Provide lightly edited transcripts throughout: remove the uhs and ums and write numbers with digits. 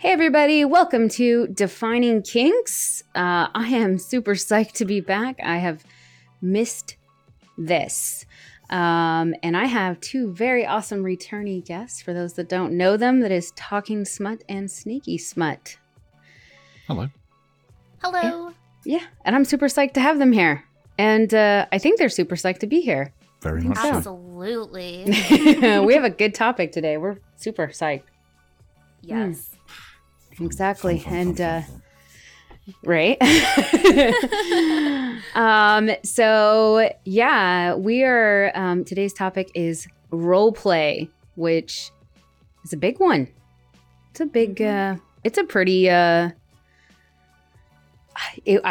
Hey everybody, welcome to Defining Kinks. I am super psyched to be back. I have missed this. And I have two very awesome returnee guests. For those that don't know them, that is Talking Smut and Snakey Smut. Hello. Hello. And I'm super psyched to have them here. And I think they're super psyched to be here. Very much so. Absolutely. We have a good topic today. We're super psyched. Yes. Exactly. And right. So yeah, we are today's topic is role play, which is a big one. It's a big it's a pretty I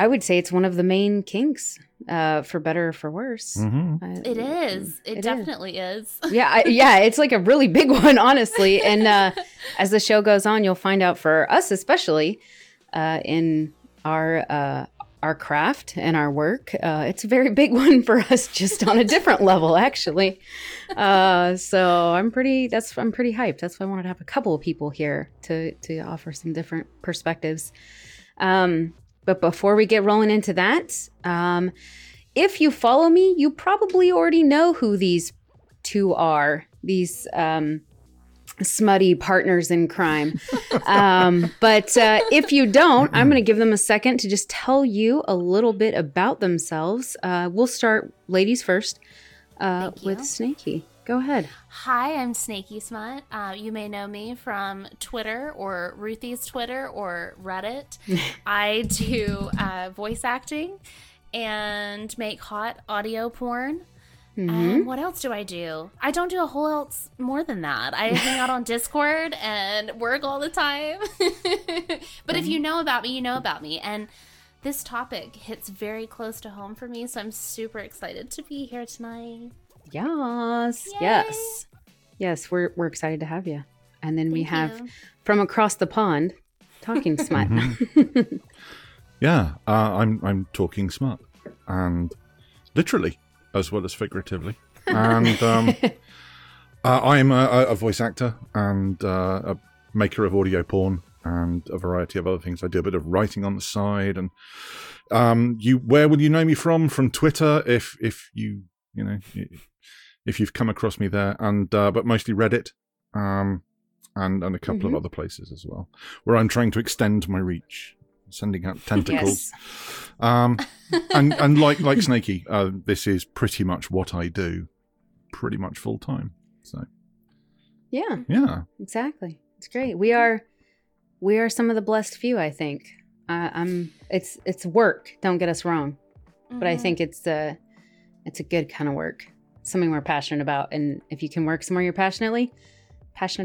would say it's one of the main kinks, for better or for worse. Mm-hmm. It is. It definitely is. Yeah, it's like a really big one, honestly. And as the show goes on, you'll find out for us, especially in our craft and our work, it's a very big one for us, just on a different level, actually. So I'm pretty hyped. That's why I wanted to have a couple of people here to offer some different perspectives. But before we get rolling into that, if you follow me, you probably already know who these two are, these smutty partners in crime. But if you don't, I'm going to give them a second to just tell you a little bit about themselves. We'll start ladies first with Snakey. Go ahead. Hi, I'm Snakey Smut. You may know me from Twitter or Ruthie's Twitter or Reddit. I do voice acting and make hot audio porn. Mm-hmm. What else do I do? I don't do a whole lot more than that. I hang out on Discord and work all the time. But if you know about me, you know about me. And this topic hits very close to home for me, so I'm super excited to be here tonight. Yes. Yay. Yes. We're excited to have you. And then we have from across the pond, Talking Smut. Mm-hmm. I'm Talking Smut, and literally as well as figuratively. And I'm a voice actor and a maker of audio porn and a variety of other things. I do a bit of writing on the side, and where will you know me from? From Twitter, if you've come across me there, and but mostly Reddit, and a couple of other places as well, where I'm trying to extend my reach, sending out tentacles. Yes. And like Snakey, this is pretty much what I do, pretty much full time. So yeah, exactly. It's great. We are some of the blessed few, I think. It's work. Don't get us wrong, but I think it's a good kind of work, something we're passionate about. And if you can work somewhere you're passionate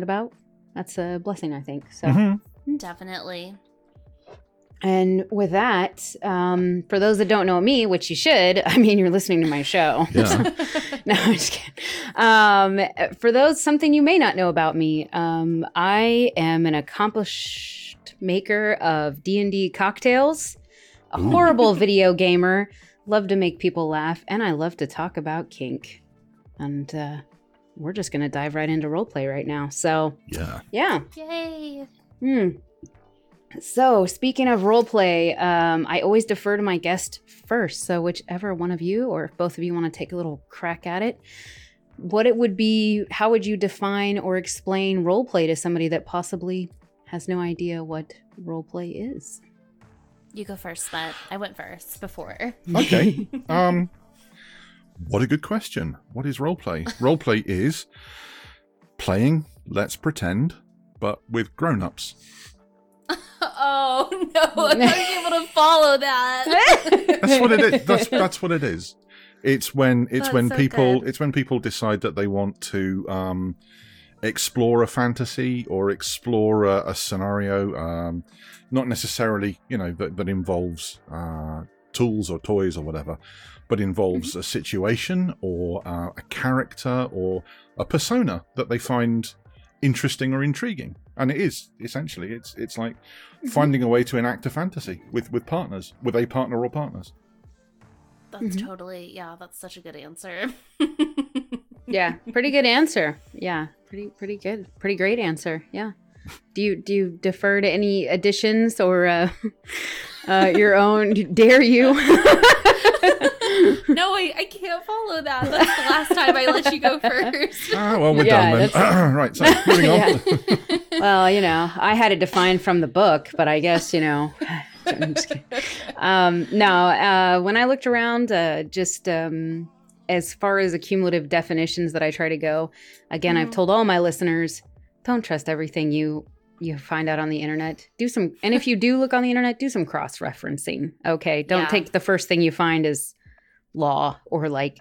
about, that's a blessing, I think. So definitely. And with that, for those that don't know me, which you should, I mean, you're listening to my show. Yeah. No, I'm just kidding. For those, something you may not know about me, I am an accomplished maker of D&D cocktails, a horrible video gamer, love to make people laugh, and I love to talk about kink. And we're just going to dive right into roleplay right now. So, yeah. Yay. So, speaking of roleplay, I always defer to my guest first. So, whichever one of you or both of you want to take a little crack at it, what it would be, how would you define or explain roleplay to somebody that possibly has no idea what roleplay is? You go first, but I went first before. Okay. What a good question. What is roleplay? Roleplay is playing Let's Pretend, but with grown-ups. Oh, no. I'm not able to follow that. That's what it is. That's what it is. It's when people decide that they want to explore a fantasy or explore a scenario, not necessarily, that involves tools or toys or whatever, but involves a situation or a character or a persona that they find interesting or intriguing. And it is, essentially, it's like finding a way to enact a fantasy with a partner or partners. That's that's such a good answer. Yeah, pretty good answer. Yeah, pretty great answer. Yeah. Do you defer to any additions or your own? Dare you? No, I can't follow that. That's the last time I let you go first. Ah, well, we're done then. Right, so moving on. Well, you know, I had it defined from the book, but I guess, you know, I'm just kidding. When I looked around, as far as accumulative definitions that I try to go, again, I've told all my listeners, don't trust everything you find out on the internet. And if you do look on the internet, do some cross-referencing, okay? Don't take the first thing you find as law or like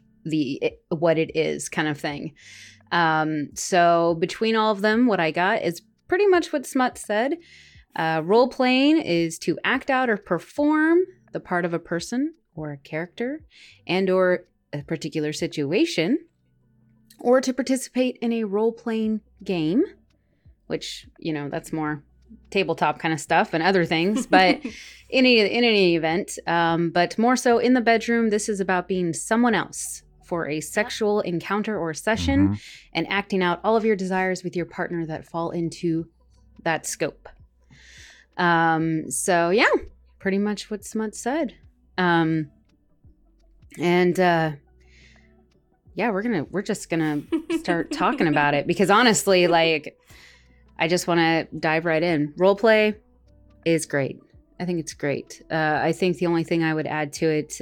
what it is kind of thing. So between all of them, what I got is pretty much what Smut said. Role-playing is to act out or perform the part of a person or a character and or a particular situation, or to participate in a role-playing game, which, you know, that's more tabletop kind of stuff and other things, but in any event, but more so in the bedroom, this is about being someone else for a sexual encounter or session and acting out all of your desires with your partner that fall into that scope. So yeah, pretty much what Smut said. Yeah, we're just gonna start talking about it because honestly, like, I just want to dive right in. Roleplay is great. I think it's great. I think the only thing I would add to it,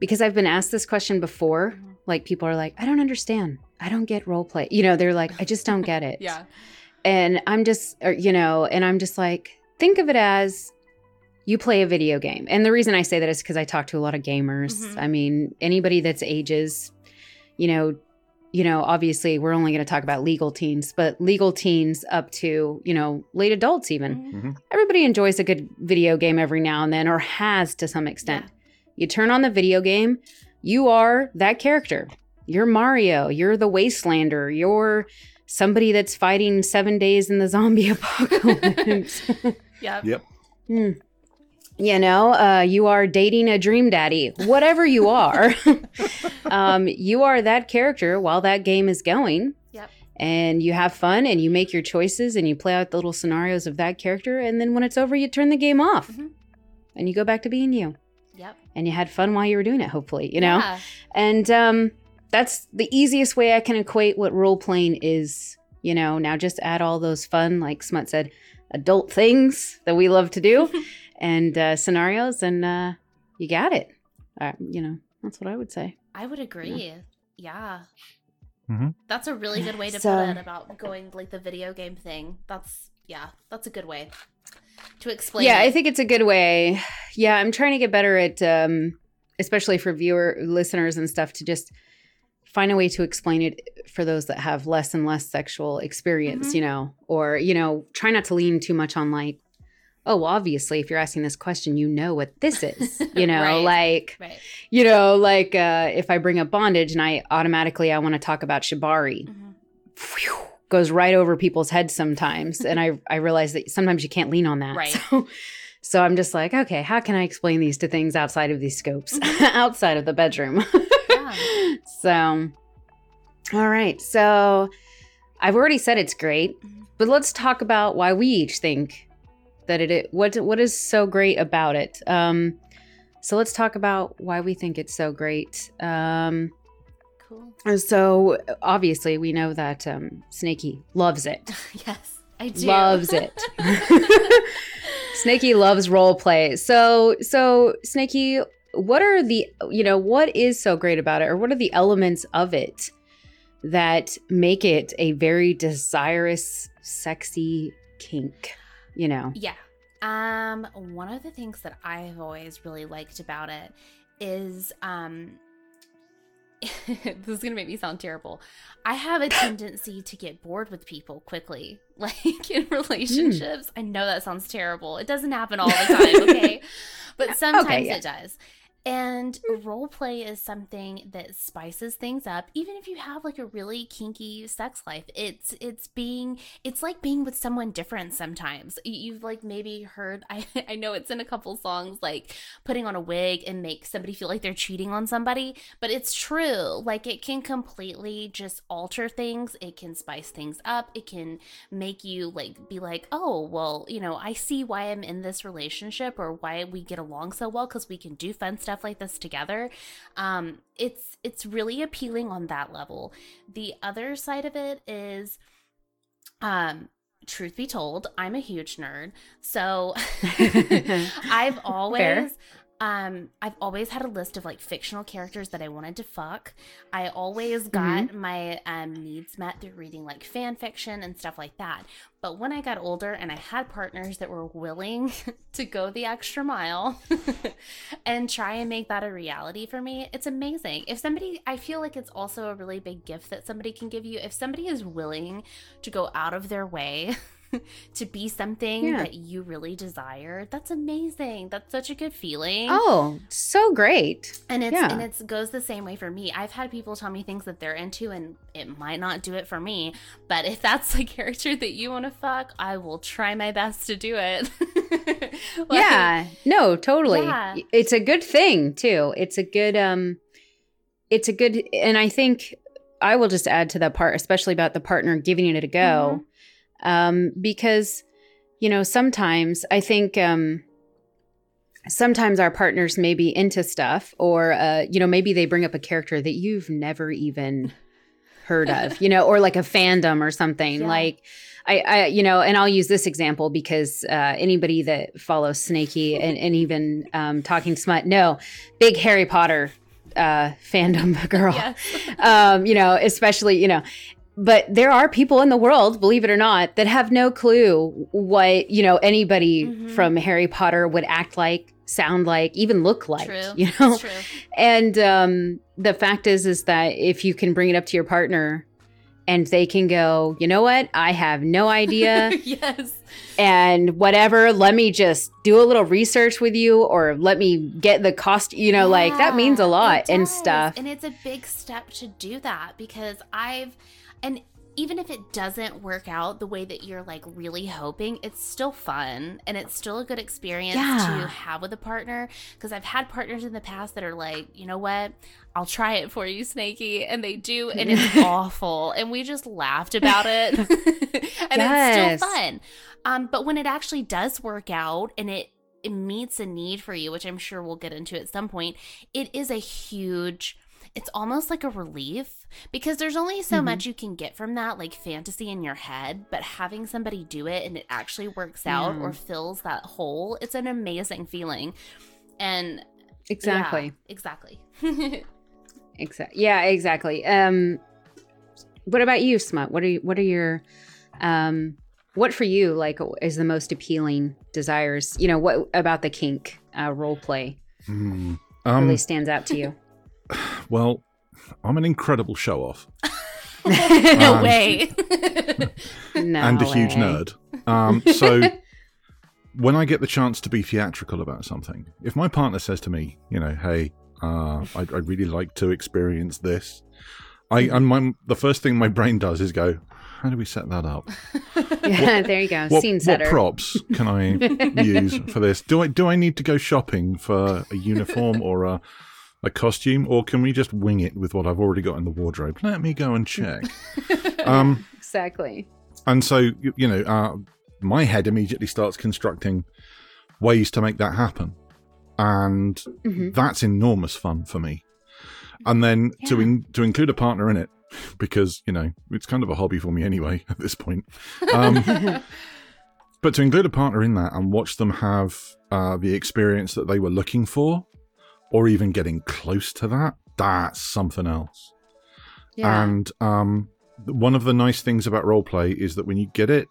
because I've been asked this question before, like people are like, I don't understand. I don't get roleplay. You know, they're like, I just don't get it. Yeah. And I'm just like, think of it as you play a video game. And the reason I say that is because I talk to a lot of gamers. I mean, anybody that's ages, you know, obviously we're only going to talk about legal teens, but legal teens up to, you know, late adults even. Everybody enjoys a good video game every now and then, or has to some extent. You turn on the video game, you are that character. You're Mario, you're the Wastelander, you're somebody that's fighting 7 days in the zombie apocalypse. Yep. You know, you are dating a dream daddy, whatever you are. You are that character while that game is going. Yep. And you have fun and you make your choices and you play out the little scenarios of that character. And then when it's over, you turn the game off and you go back to being you. Yep. And you had fun while you were doing it, hopefully, you know. Yeah. And that's the easiest way I can equate what role playing is, you know. Now just add all those fun, like Smut said, adult things that we love to do. And scenarios, and you got it. You know, that's what I would say. I would agree. Yeah. That's a really good way to put it about going like the video game thing. That's a good way to explain. Yeah, it. I think it's a good way. Yeah, I'm trying to get better at, especially for listeners and stuff, to just find a way to explain it for those that have less and less sexual experience, you know, or, you know, try not to lean too much on like, oh, well, obviously, if you're asking this question, you know what this is, you know, you know, like if I bring up bondage and I want to talk about shibari, phew, goes right over people's heads sometimes. And I realize that sometimes you can't lean on that. Right. So I'm just like, okay, how can I explain these to things outside of these scopes, outside of the bedroom? So, all right. So I've already said it's great, but let's talk about why we each think that what is so great about it. So let's talk about why we think it's so great. Cool. So obviously we know that Snakey loves it. Yes, I do. Loves it. Snakey loves role play. So Snakey, what is so great about it, or what are the elements of it that make it a very desirous, sexy kink? You know. Yeah. One of the things that I've always really liked about it is this is going to make me sound terrible. I have a tendency to get bored with people quickly, like in relationships. I know that sounds terrible. It doesn't happen all the time, okay? But sometimes it does. And roleplay is something that spices things up. Even if you have like a really kinky sex life, it's like being with someone different sometimes. You've like maybe heard, I know it's in a couple songs, like putting on a wig and make somebody feel like they're cheating on somebody, but it's true. Like it can completely just alter things. It can spice things up. It can make you like be like, oh, well, you know, I see why I'm in this relationship or why we get along so well because we can do fun stuff like this together. It's really appealing on that level. The other side of it is, truth be told, I'm a huge nerd. So I've always had a list of like fictional characters that I wanted to fuck. I always got my needs met through reading like fan fiction and stuff like that. But when I got older and I had partners that were willing to go the extra mile and try and make that a reality for me, it's amazing. If somebody, I feel like it's also a really big gift that somebody can give you. If somebody is willing to go out of their way to be something that you really desire, that's amazing. That's such a good feeling. Oh, so great. And it goes the same way for me. I've had people tell me things that they're into and it might not do it for me, but if that's the character that you want to fuck, I will try my best to do it. Like, yeah, no, totally. Yeah. It's a good thing too. It's a good, and I think I will just add to that part, especially about the partner giving it a go. Mm-hmm. Because, you know, sometimes I think, sometimes our partners may be into stuff or, you know, maybe they bring up a character that you've never even heard of, you know, or like a fandom or something. Yeah. Like I, you know, and I'll use this example because, anybody that follows Snakey and even, Talking Smut, no, big Harry Potter, fandom girl, yes. You know, especially, you know. But there are people in the world, believe it or not, that have no clue what, you know, anybody from Harry Potter would act like, sound like, even look like. True. You know? True. And the fact is that if you can bring it up to your partner and they can go, you know what? I have no idea. Yes. And whatever, let me just do a little research with you or let me get the cost, you know, like that means a lot and stuff. And it's a big step to do that because and even if it doesn't work out the way that you're like really hoping, it's still fun and it's still a good experience to have with a partner. Because I've had partners in the past that are like, you know what, I'll try it for you, Snakey. And they do. And it's awful. And we just laughed about it. And it's still fun. But when it actually does work out and it meets a need for you, which I'm sure we'll get into at some point, it is a huge... It's almost like a relief because there's only so much you can get from that, like fantasy in your head, but having somebody do it and it actually works out or fills that hole, it's an amazing feeling. And exactly. What about you, Smut? What for you, like, is the most appealing desires? You know, what about the kink role play really stands out to you? Well, I'm an incredible show-off. A huge nerd. So when I get the chance to be theatrical about something, if my partner says to me, you know, hey, I'd really like to experience this, the first thing my brain does is go, how do we set that up? There you go. Scene setter. What props can I use for this? Do I need to go shopping for a uniform or a costume, or can we just wing it with what I've already got in the wardrobe? Let me go and check. Exactly. And so, you know, my head immediately starts constructing ways to make that happen. And that's enormous fun for me. And then to include a partner in it, because, you know, it's kind of a hobby for me anyway at this point. But to include a partner in that and watch them have the experience that they were looking for, or even getting close to that, that's something else. Yeah. And one of the nice things about roleplay is that when you get it,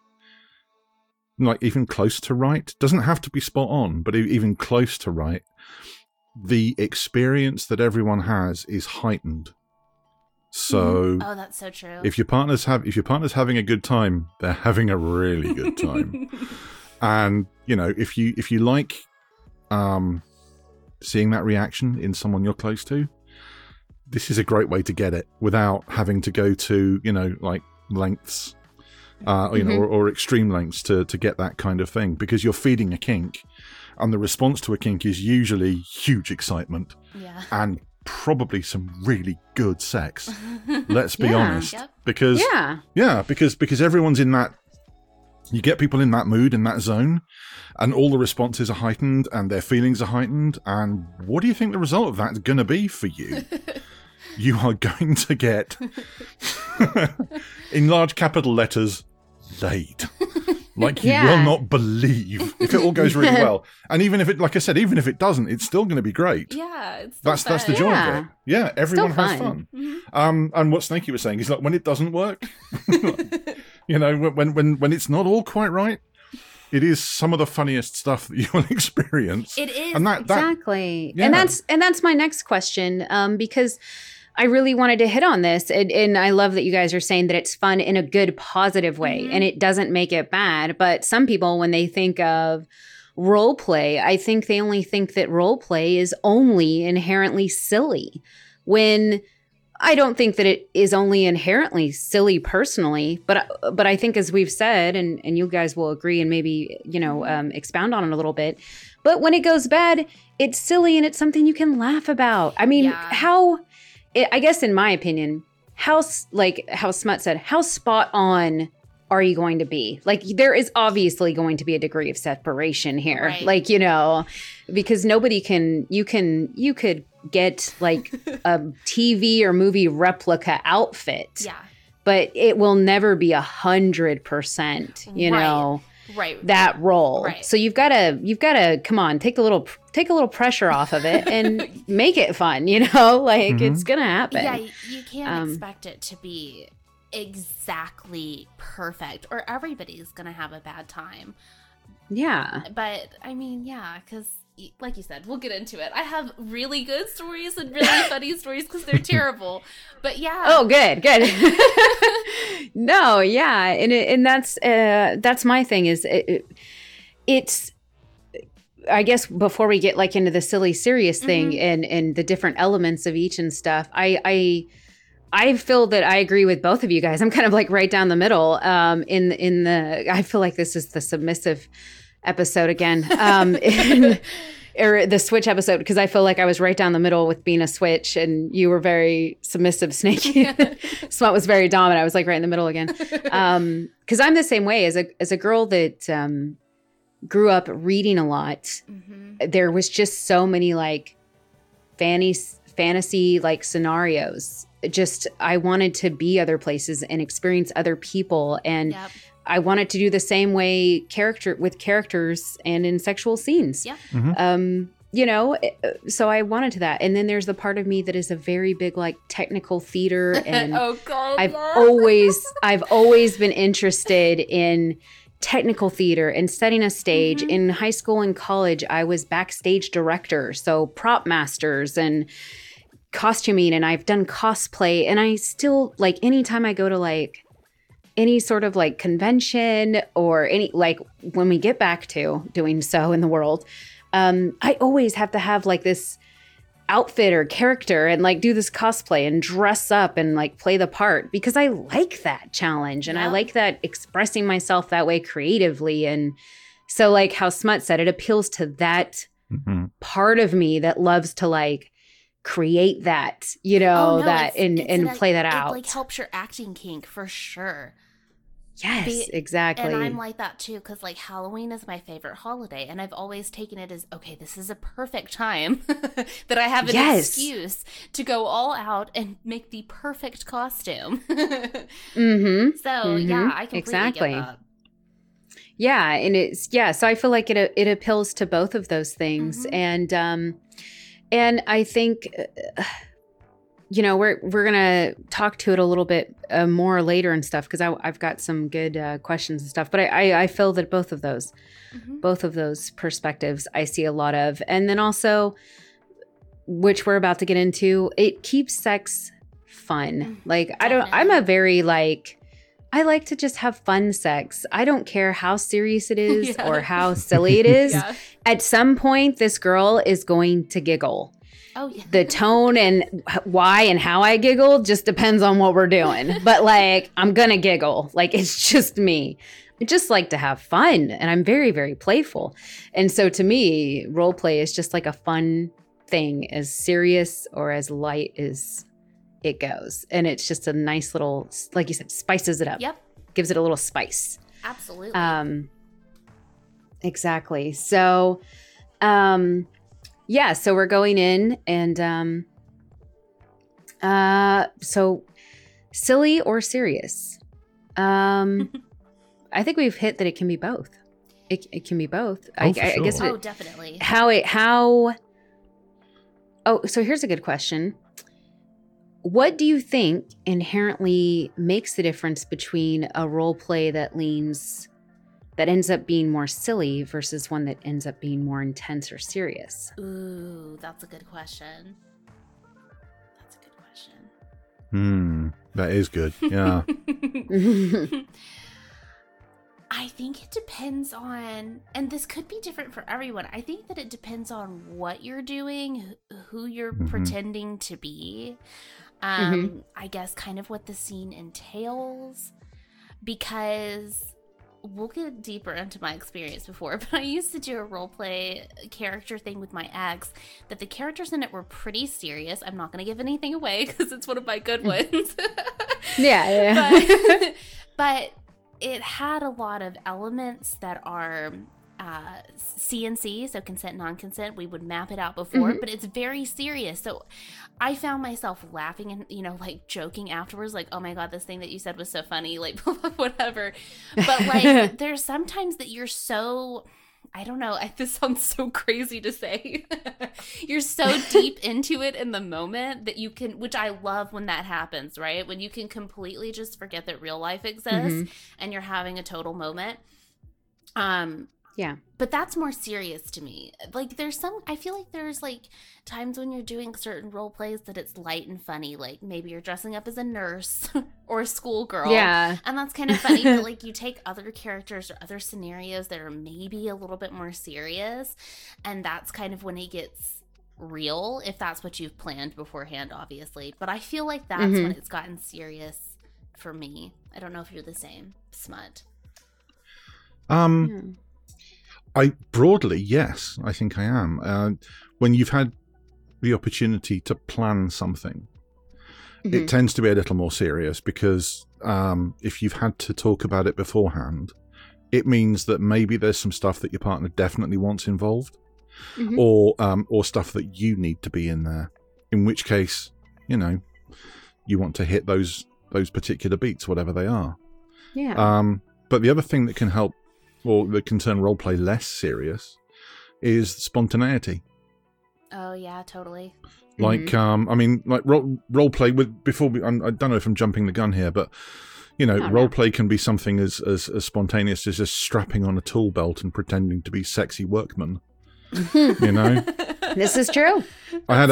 like even close to right, doesn't have to be spot on, but even close to right, the experience that everyone has is heightened. So, oh, that's so true. If your partner's having a good time, they're having a really good time. And you know, if you like seeing that reaction in someone you're close to, this is a great way to get it without having to go to, you know, like lengths, you know, or extreme lengths to get that kind of thing, because you're feeding a kink, and the response to a kink is usually huge excitement and probably some really good sex. Let's be honest, because because everyone's in that. You get people in that mood, in that zone, and all the responses are heightened and their feelings are heightened. And what do you think the result of that's going to be for you? You are going to get, in large capital letters, laid. Like you will not believe if it all goes really well. And even if it, like I said, even if it doesn't, it's still going to be great. Yeah, it's still that's the joy of it. Yeah, everyone has fun. Mm-hmm. And what Snakey was saying is like when it doesn't work, you know, when it's not all quite right, it is some of the funniest stuff that you will experience. It is, and exactly. Yeah. And that's my next question, because I really wanted to hit on this, and I love that you guys are saying that it's fun in a good, positive way, and it doesn't make it bad. But some people, when they think of role play, I think they only think that role play is only inherently silly, when I don't think that it is only inherently silly personally. But I think, as we've said, and you guys will agree and maybe, you know, expound on it a little bit, but when it goes bad, it's silly and it's something you can laugh about. I mean, I guess in my opinion, how Smut said, how spot on are you going to be? Like, there is obviously going to be a degree of separation here. Right. Like, you know, because nobody can, you could get like a TV or movie replica outfit, but it will never be 100%, you know. Right. That role. Right. So you've got to come on, take a little pressure off of it and make it fun, you know, like it's going to happen. Yeah, you can't expect it to be exactly perfect or everybody's going to have a bad time. Yeah. But I mean, cuz like you said, we'll get into it. I have really good stories and really funny stories because they're terrible. But yeah. Oh, good. No, yeah, and that's my thing is it's. I guess before we get like into the silly, serious thing and the different elements of each and stuff, I feel that I agree with both of you guys. I'm kind of like right down the middle. I feel like this is the submissive episode again, or the switch episode, because I feel like I was right down the middle with being a switch, and you were very submissive, Snakey. Smut was very dominant. I was like right in the middle again, because I'm the same way. As a girl that grew up reading a lot, there was just so many like fantasy like scenarios. Just I wanted to be other places and experience other people, and. Yep. I wanted to do the same way with characters and in sexual scenes, you know, so I wanted to that. And then there's the part of me that is a very big, like technical theater. And oh, God, I've always been interested in technical theater and setting a stage. In high school and college, I was backstage director. So prop masters and costuming, and I've done cosplay, and I still like anytime I go to like, any sort of like convention or any like when we get back to doing so in the world, I always have to have like this outfit or character and like do this cosplay and dress up and like play the part, because I like that challenge and I like that expressing myself that way creatively. And so like how Smut said, it appeals to that part of me that loves to like create that, you know, play that out. It like helps your acting kink for sure. Yes, exactly. And I'm like that too, because like Halloween is my favorite holiday, and I've always taken it as, okay, this is a perfect time that I have an excuse to go all out and make the perfect costume. So yeah, I completely get that. Yeah, and it's so I feel like it appeals to both of those things, And I think, you know, we're going to talk to it a little bit more later and stuff, because I've got some good questions and stuff. But I feel that both of those perspectives I see a lot of. And then also, which we're about to get into, it keeps sex fun. Like, I'm a very like I like to just have fun sex. I don't care how serious it is yeah. or how silly it is. Yeah. At some point, this girl is going to giggle. Oh, yeah. The tone and why and how I giggle just depends on what we're doing. But like, I'm going to giggle. Like, it's just me. I just like to have fun. And I'm very, very playful. And so to me, role play is just like a fun thing, as serious or as light as it goes. And it's just a nice little, like you said, spices it up. Yep. Gives it a little spice. Absolutely. Exactly. So, yeah, so we're going in and, so silly or serious. I think we've hit that it can be both. It can be both. I guess. Oh, definitely. So here's a good question. What do you think inherently makes the difference between a role play that ends up being more silly versus one that ends up being more intense or serious? Ooh, that's a good question. That is good. Yeah. I think it depends on, and this could be different for everyone. I think that it depends on what you're doing, who you're mm-hmm. pretending to be. I guess kind of what the scene entails, because we'll get deeper into my experience before, but I used to do a role play character thing with my ex that the characters in it were pretty serious. I'm not going to give anything away because it's one of my good ones. But it had a lot of elements that are CNC, so consent, non-consent. We would map it out before, but it's very serious. So I found myself laughing and, like, joking afterwards, like, oh my God, this thing that you said was so funny, like, whatever. But, like, there's sometimes that you're so, I don't know, this sounds so crazy to say. You're so deep into it in the moment that you can, which I love when that happens, right? When you can completely just forget that real life exists and you're having a total moment. Yeah. But that's more serious to me. Like, I feel like there's, like, times when you're doing certain role plays that it's light and funny. Like, maybe you're dressing up as a nurse or a schoolgirl. Yeah. And that's kind of funny. But, like, you take other characters or other scenarios that are maybe a little bit more serious. And that's kind of when it gets real, if that's what you've planned beforehand, obviously. But I feel like that's when it's gotten serious for me. I don't know if you're the same, Smut. Broadly, yes, I think I am. When you've had the opportunity to plan something, it tends to be a little more serious because if you've had to talk about it beforehand, it means that maybe there's some stuff that your partner definitely wants involved or stuff that you need to be in there, in which case, you want to hit those particular beats, whatever they are. Yeah. But the other thing that can help or that can turn role play less serious is spontaneity. Oh yeah, totally. Like, role play with before. I don't know if I'm jumping the gun here, but role play can be something as spontaneous as just strapping on a tool belt and pretending to be sexy workmen. This is true. I had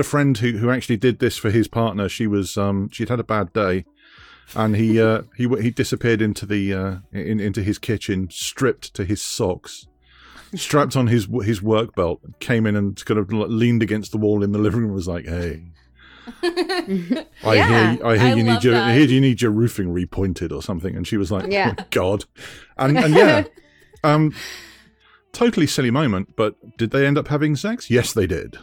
a friend who actually did this for his partner. She was she'd had a bad day. And he disappeared into the into his kitchen, stripped to his socks, strapped on his work belt, came in and kind of leaned against the wall in the living room and was like, "Hey, I hear you need your roofing repointed or something." And she was like, "Oh my God," totally silly moment. But did they end up having sex? Yes, they did.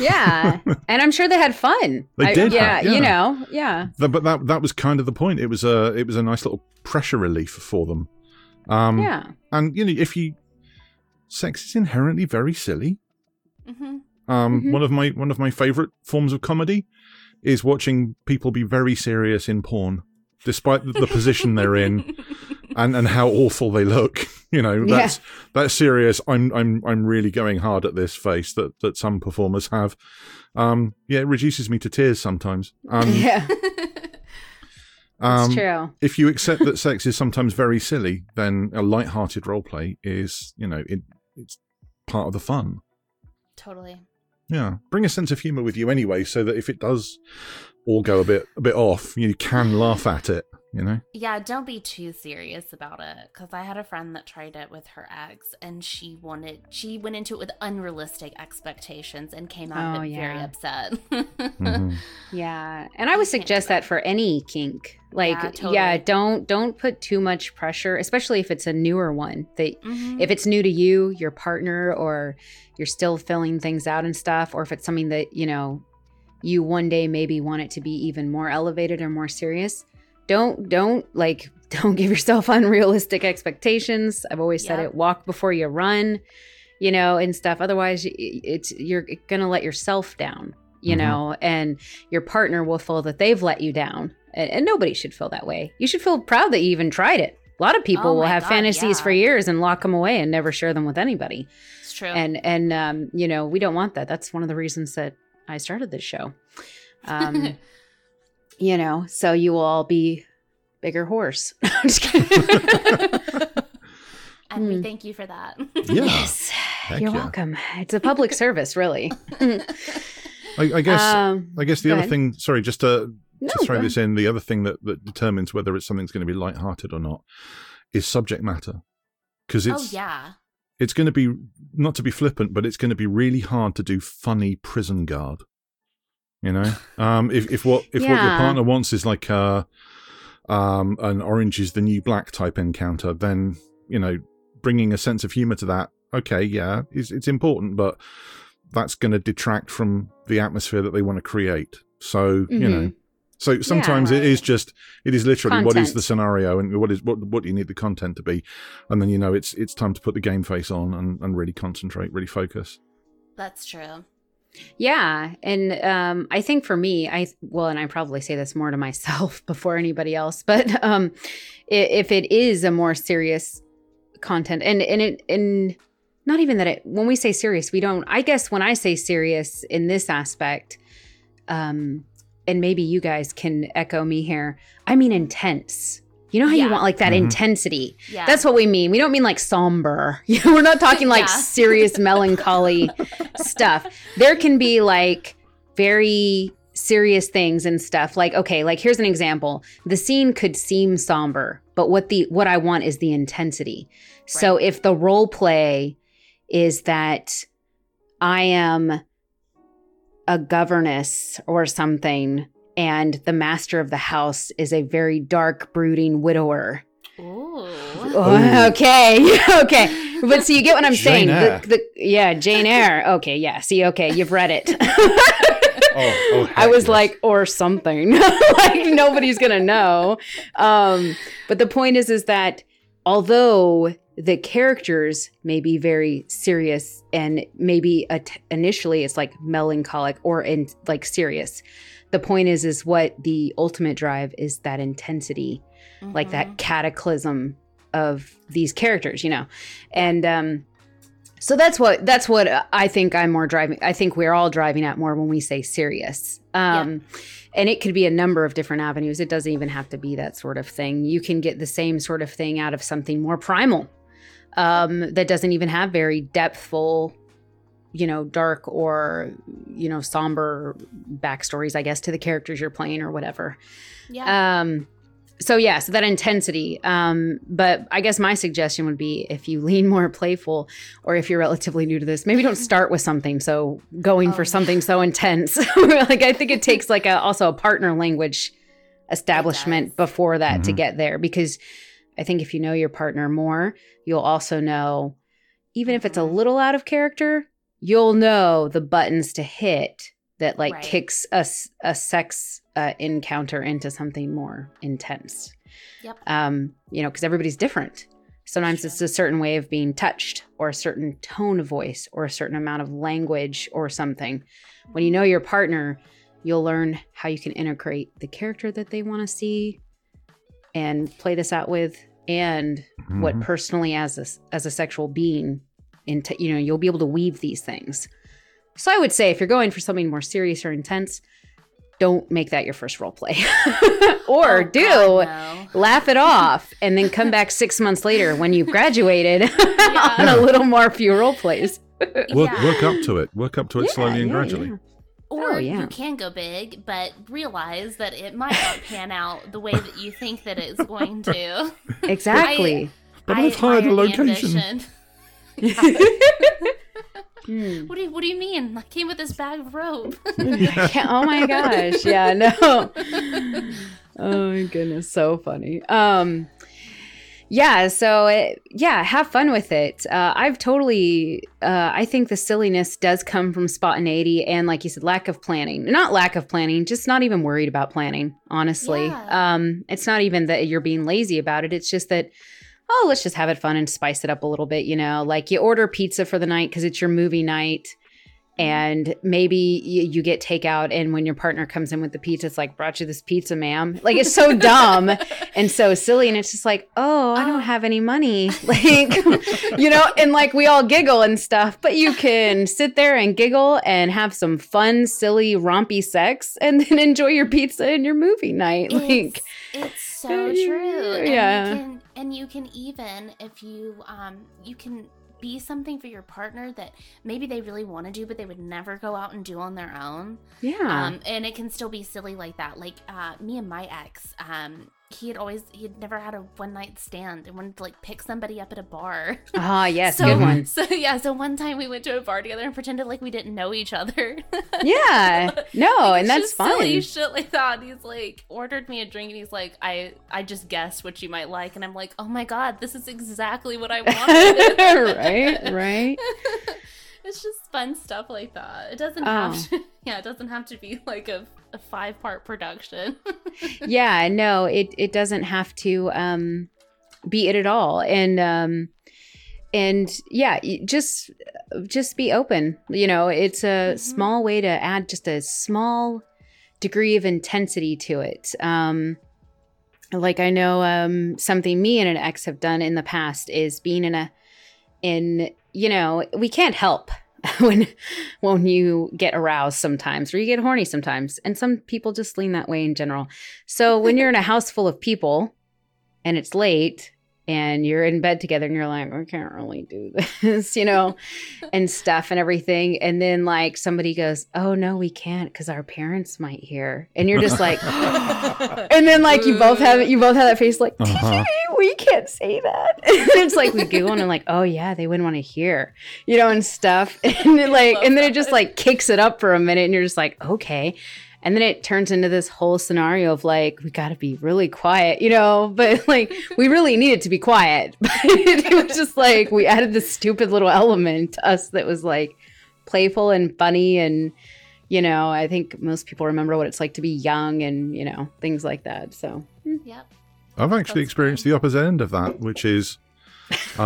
Yeah, and I'm sure they had fun. But that was kind of the point. It was a nice little pressure relief for them. And if you sex is inherently very silly. One of my favorite forms of comedy is watching people be very serious in porn, despite the position they're in and how awful they look. That's serious. I'm really going hard at this face that some performers have. It reduces me to tears sometimes. That's true. If you accept that sex is sometimes very silly, then a lighthearted role play is, it's part of the fun. Totally. Yeah. Bring a sense of humor with you anyway, so that if it does all go a bit off, you can laugh at it, you know? Yeah, don't be too serious about it, because I had a friend that tried it with her ex, and she went into it with unrealistic expectations and came out of it very upset. Mm-hmm. Yeah, and I would suggest that for any kink. Like, yeah, totally. Yeah, don't put too much pressure, especially if it's a newer one. If it's new to you, your partner, or you're still filling things out and stuff, or if it's something that, you know, you one day maybe want it to be even more elevated or more serious, don't give yourself unrealistic expectations. I've always said it, walk before you run, you know, and stuff. Otherwise, you're going to let yourself down, you know, and your partner will feel that they've let you down. And nobody should feel that way. You should feel proud that you even tried it. A lot of people will have fantasies for years and lock them away and never share them with anybody. It's true. And you know, we don't want that. That's one of the reasons that I started this show. You know, so you will all be bigger whores. I'm just kidding. And we thank you for that. Yeah. Yes. You're welcome. It's a public service, really. I guess the other thing, sorry, just to throw this in, the other thing that determines whether something's going to be lighthearted or not is subject matter. Because it's going to be, not to be flippant, but it's going to be really hard to do funny prison guard. You know, if what your partner wants is like an Orange is the New Black type encounter, then, you know, bringing a sense of humor to that, okay, yeah, it's important, but that's going to detract from the atmosphere that they want to create. So, you know, so sometimes it is literally content. What is the scenario and what do you need the content to be? And then, you know, it's time to put the game face on and really concentrate, really focus. That's true. Yeah. And I think for me, and I probably say this more to myself before anybody else, but if it is a more serious content and not even that when we say serious, I guess when I say serious in this aspect, and maybe you guys can echo me here, I mean intense. You know how you want like that intensity? Yeah. That's what we mean. We don't mean like somber. We're not talking like serious melancholy stuff. There can be like very serious things and stuff. Like, okay, like here's an example. The scene could seem somber, but what I want is the intensity. Right. So if the role play is that I am a governess or something, and the master of the house is a very dark, brooding widower. Ooh. Okay. But so you get what I'm saying. Jane Eyre. Okay, yeah. See, okay, you've read it. I was like, or something. Like, nobody's going to know. But the point is that although the characters may be very serious and maybe initially it's like melancholic or like serious, the point is what the ultimate drive is, that intensity, like that cataclysm of these characters, you know? And so that's what I think I'm more driving. I think we're all driving at more when we say serious. And it could be a number of different avenues. It doesn't even have to be that sort of thing. You can get the same sort of thing out of something more primal that doesn't even have very depthful, you know, dark or, you know, somber backstories, I guess, to the characters you're playing or whatever. Yeah. So that intensity. But I guess my suggestion would be, if you lean more playful, or if you're relatively new to this, maybe don't start with something so going for something so intense. Like, I think it takes like also a partner language establishment before that to get there, because I think if you know your partner more, you'll also know, even if it's a little out of character, you'll know the buttons to hit that like kicks a sex encounter into something more intense. Yep. You know, because everybody's different. Sometimes it's a certain way of being touched, or a certain tone of voice, or a certain amount of language or something. When you know your partner, you'll learn how you can integrate the character that they want to see and play this out with, and what personally as a sexual being, you know, you'll be able to weave these things. So I would say, if you're going for something more serious or intense, don't make that your first role play. Or laugh it off, and then come back 6 months later when you've graduated on a little more few role plays. Work up to it slowly and gradually. Or you can go big, but realize that it might not pan out the way that you think that it's going to. Exactly. But I've hired a location. What do you mean? I came with this bag of rope. Oh my gosh. Yeah, no. Oh my goodness. So funny. Yeah, so have fun with it. I've totally, I think the silliness does come from spontaneity and, like you said, lack of planning. Not lack of planning, just not even worried about planning, honestly. Yeah. It's not even that you're being lazy about it. It's just that, oh, let's just have it fun and spice it up a little bit, you know? Like, you order pizza for the night because it's your movie night. And maybe you get takeout, and when your partner comes in with the pizza, it's like, brought you this pizza, ma'am. Like, it's so dumb and so silly. And it's just like, oh, I don't have any money. Like, you know, and like we all giggle and stuff, but you can sit there and giggle and have some fun, silly, rompy sex and then enjoy your pizza and your movie night. Like, it's so true. And yeah. You can even, if you, you can be something for your partner that maybe they really want to do, but they would never go out and do on their own. Yeah. And it can still be silly like that. Like, me and my ex, he'd never had a one night stand and wanted to like pick somebody up at a bar. Ah, yes. So, good one. So one time we went to a bar together and pretended like we didn't know each other. Yeah. No, like, and that's fun. Silly shit like that. And he's like, ordered me a drink and he's like, I just guessed what you might like. And I'm like, oh my God, this is exactly what I wanted. Right. It's just fun stuff like that. It doesn't have to, it doesn't have to be like a 5-part production. Yeah, no, it doesn't have to be it at all. And yeah, just be open. You know, it's a small way to add just a small degree of intensity to it. Like I know something me and an ex have done in the past is being you know, we can't help when you get aroused sometimes or you get horny sometimes. And some people just lean that way in general. So when you're in a house full of people and it's late and you're in bed together and you're like, I can't really do this, you know, and stuff and everything. And then like somebody goes, oh, no, we can't because our parents might hear. And you're just like, and then like you both have that face like, we can't say that. It's like we go on and like, oh yeah, they wouldn't want to hear, you know, and stuff. And then like, and then it just like kicks it up for a minute and you're just like, okay. And then it turns into this whole scenario of like, we got to be really quiet, you know, but like we really needed to be quiet. But it was just like, we added this stupid little element to us that was like playful and funny. And, you know, I think most people remember what it's like to be young and, you know, things like that. So, yep. I've actually experienced the opposite end of that, which is shh,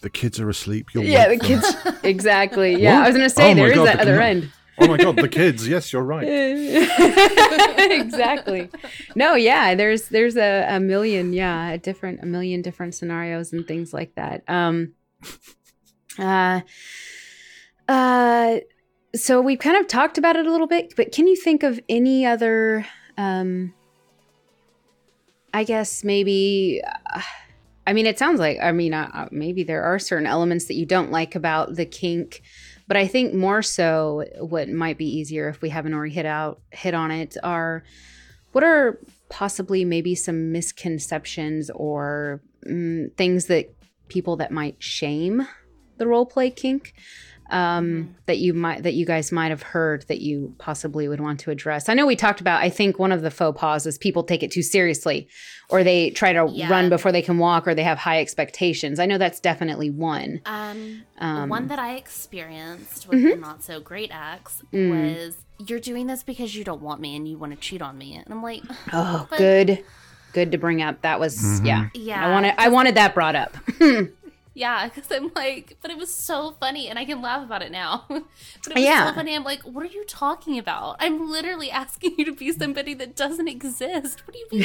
the kids are asleep. You'll wait for them. Exactly. Yeah, what? I was going to say there is that other end. Oh my God, the kids. Yes, you're right. Exactly. No, yeah, there's a million different scenarios and things like that. So we've kind of talked about it a little bit, but can you think of any other I guess maybe, I mean, it sounds like, I mean, maybe there are certain elements that you don't like about the kink, but I think more so what might be easier if we haven't already hit on it are what are possibly maybe some misconceptions or things that people that might shame the role play kink that you guys might have heard that you possibly would want to address. I know we talked about, I think one of the faux pas is people take it too seriously or they try to run before they can walk or they have high expectations. I know that's definitely one. One that I experienced with a not so great ex was, you're doing this because you don't want me and you want to cheat on me. And I'm like, oh, good to bring up. That was, yeah. I wanted that brought up. Yeah, because I'm like, but it was so funny, and I can laugh about it now. But it was so funny. I'm like, what are you talking about? I'm literally asking you to be somebody that doesn't exist. What do you mean?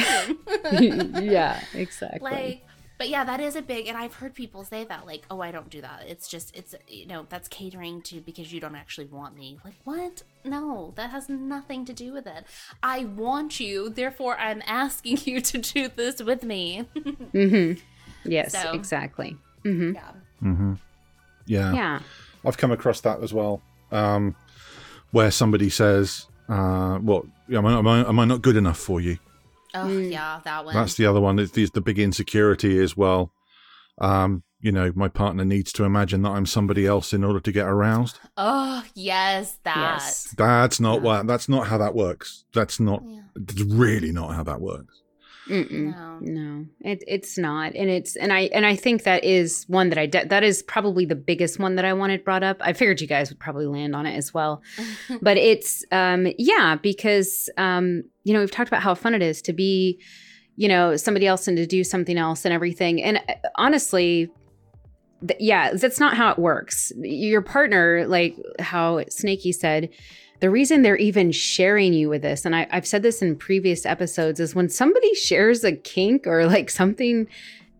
Yeah, exactly. Like, but yeah, that is a big, and I've heard people say that, like, oh, I don't do that. It's just, it's, you know, that's catering to because you don't actually want me. Like, what? No, that has nothing to do with it. I want you, therefore I'm asking you to do this with me. Yes, so. Exactly. Yeah. I've come across that as well. where somebody says, "What? Am I not good enough for you?" Oh, yeah, that one. That's the other one. It's the big insecurity as well. You know, my partner needs to imagine that I'm somebody else in order to get aroused. Oh, yes, that. Yes. That's not what. That's not how that works. That's not. Yeah. That's really not how that works. No, it's not, and I think that is one that that is probably the biggest one that I wanted brought up. I figured you guys would probably land on it as well, but it's because we've talked about how fun it is to be, somebody else and to do something else and everything, and honestly. That's not how it works. Your partner, like how Snakey said, the reason they're even sharing you with this, and I've said this in previous episodes, is when somebody shares a kink or like something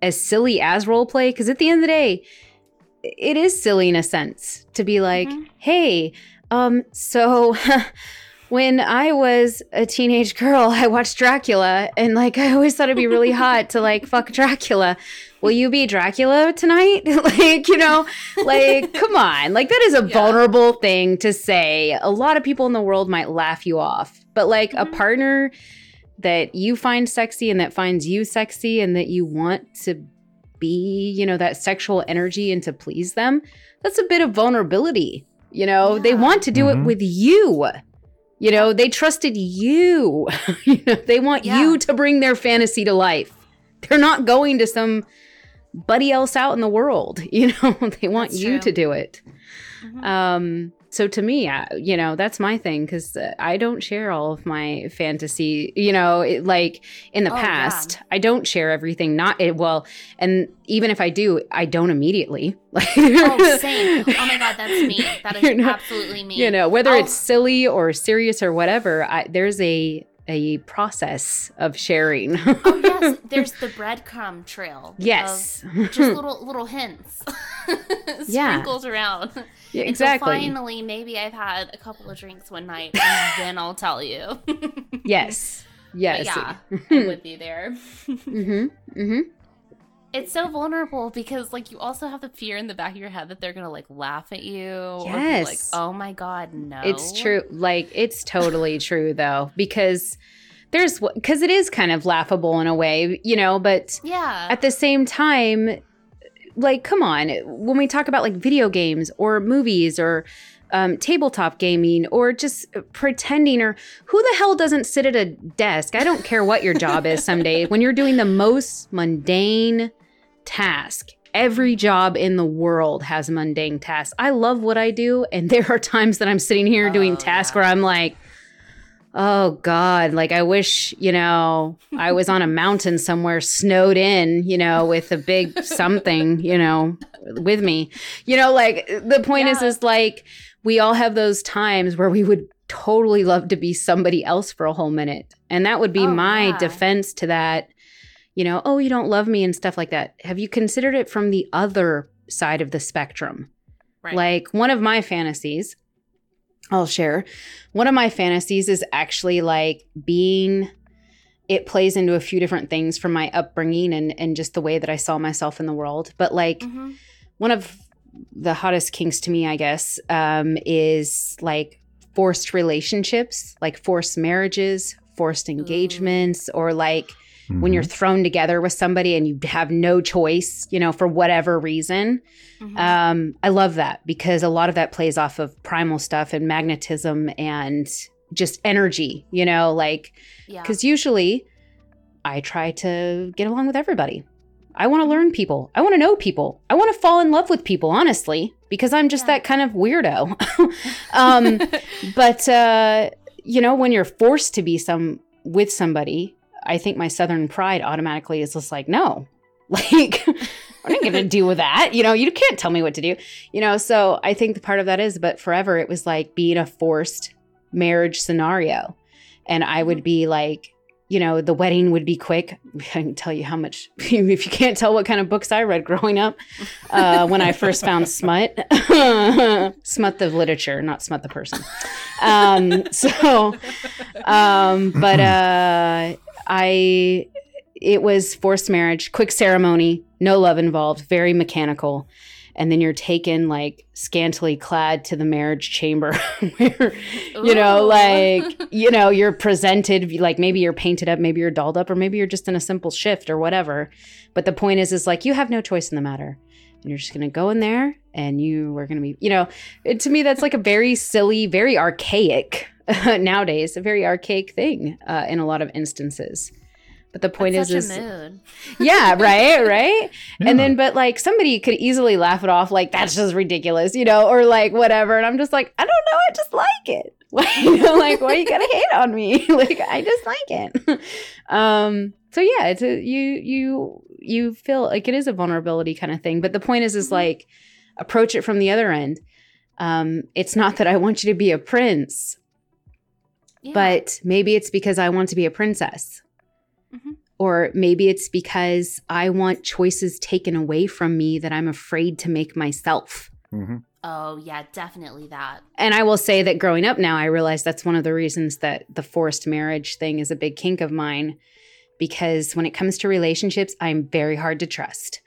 as silly as role play, because at the end of the day, it is silly in a sense to be like, hey, so when I was a teenage girl, I watched Dracula, and like I always thought it'd be really hot to like fuck Dracula. Will you be Dracula tonight? Come on. Like, that is a vulnerable thing to say. A lot of people in the world might laugh you off, but like a partner that you find sexy and that finds you sexy and that you want to be, that sexual energy and to please them, that's a bit of vulnerability. They want to do it with you. They trusted you. They want you to bring their fantasy to life. They're not going to somebody else out in the world. They want you to do it. So to me, that's my thing, because I don't share all of my fantasy, in the past. Yeah. I don't share everything. And even if I do, I don't immediately. Same. Oh, my God, that's me. That is absolutely me. Whether it's silly or serious or whatever, there's a process of sharing. Oh, yes. There's the breadcrumb trail. Yes. Just little hints. Sprinkled around. Yeah, exactly. Until finally, maybe I've had a couple of drinks one night, and then I'll tell you. Yes. But yeah, I'm with you there. It's so vulnerable because, you also have the fear in the back of your head that they're going to, laugh at you. Yes. Or be like, oh, my God, no. It's true. It's totally true, though, because it is kind of laughable in a way, but at the same time, come on. When we talk about, video games or movies or tabletop gaming or just pretending, or who the hell doesn't sit at a desk? I don't care what your job is someday. When you're doing the most mundane task. Every job in the world has mundane tasks. I love what I do, and there are times that I'm sitting here doing tasks where I'm like, oh God, I wish, I was on a mountain somewhere snowed in, with a big something, with me. The point is we all have those times where we would totally love to be somebody else for a whole minute. And that would be my defense to that. Oh, you don't love me and stuff like that. Have you considered it from the other side of the spectrum? Right. One of my fantasies, I'll share, one of my fantasies is actually being, it plays into a few different things from my upbringing and just the way that I saw myself in the world. But one of the hottest kinks to me, I guess, is forced relationships, forced marriages, forced engagements, or when you're thrown together with somebody and you have no choice, for whatever reason. I love that because a lot of that plays off of primal stuff and magnetism and just energy, because usually I try to get along with everybody. I want to learn people. I want to know people. I want to fall in love with people, honestly, because I'm just that kind of weirdo. But, when you're forced to be with somebody, I think my Southern pride automatically is just no, I'm not going to deal with that. You can't tell me what to do, so I think the part of that is, but forever it was being a forced marriage scenario. And I would be the wedding would be quick. I can tell you how much, if you can't tell what kind of books I read growing up, when I first found smut, smut the literature, not smut the person. It was forced marriage, quick ceremony, no love involved, very mechanical. and then you're taken like scantily clad to the marriage chamber where, you know, like, you know, you're presented, like maybe you're painted up, maybe you're dolled up, or maybe you're just in a simple shift or whatever. But the point is like, you have no choice in the matter. And you're just going to go in there and you are going to be, you know, to me, that's like a very silly, very archaic nowadays, a very archaic thing in a lot of instances. But the point is mood. Yeah, right, right. Yeah. And then, but like somebody could easily laugh it off, like that's just ridiculous, you know, or like whatever. And I'm just like, I don't know, I just like it. You know, like why you gotta hate on me? Like I just like it. So yeah, it's a, you feel like it is a vulnerability kind of thing. But the point is like approach it from the other end. It's not that I want you to be a prince, but maybe it's because I want to be a princess. Mm-hmm. Or maybe it's because I want choices taken away from me that I'm afraid to make myself. Mm-hmm. Oh, yeah, definitely that. And I will say that growing up now, I realize that's one of the reasons that the forced marriage thing is a big kink of mine. Because when it comes to relationships, I'm very hard to trust.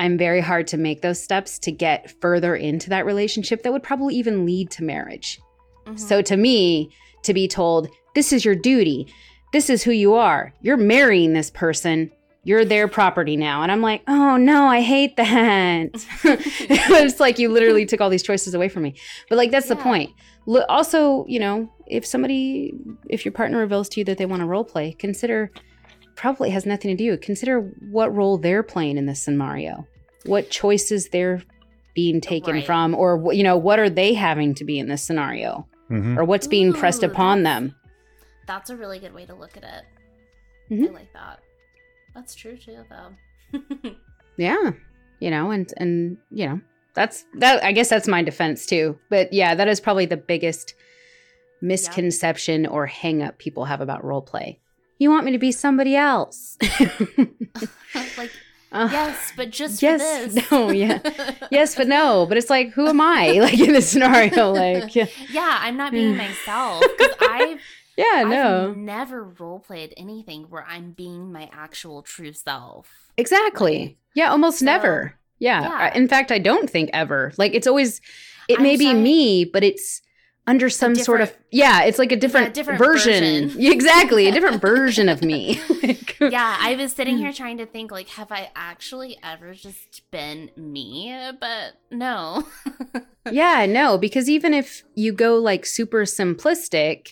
I'm very hard to make those steps to get further into that relationship that would probably even lead to marriage. Mm-hmm. So to me, to be told, this is your duty. This is who you are. You're marrying this person. You're their property now. And I'm like, oh, no, I hate that. It's like you literally took all these choices away from me. But like, that's the point. Also, you know, if your partner reveals to you that they want to role play, consider, probably has nothing to do. Consider what role they're playing in this scenario. What choices they're being taken from, or, you know, what are they having to be in this scenario? Mm-hmm. Or what's being pressed upon them. That's a really good way to look at it. Mm-hmm. I like that. That's true too, though. Yeah, you know, and you know, that's that. I guess that's my defense too. But yeah, that is probably the biggest misconception or hang up people have about role play. You want me to be somebody else? Like yes, but just for this. No, yes, but no. But it's like, who am I? Like in this scenario, like I'm not being myself because I've never role played anything where I'm being my actual true self. Exactly. Like, almost never. Yeah. In fact, I don't think ever. Like it's always, it may be me, but it's under some sort of, it's like a different version. Exactly. A different version of me. Like, I was sitting here trying to think like, have I actually ever just been me? But no. No, because even if you go like super simplistic,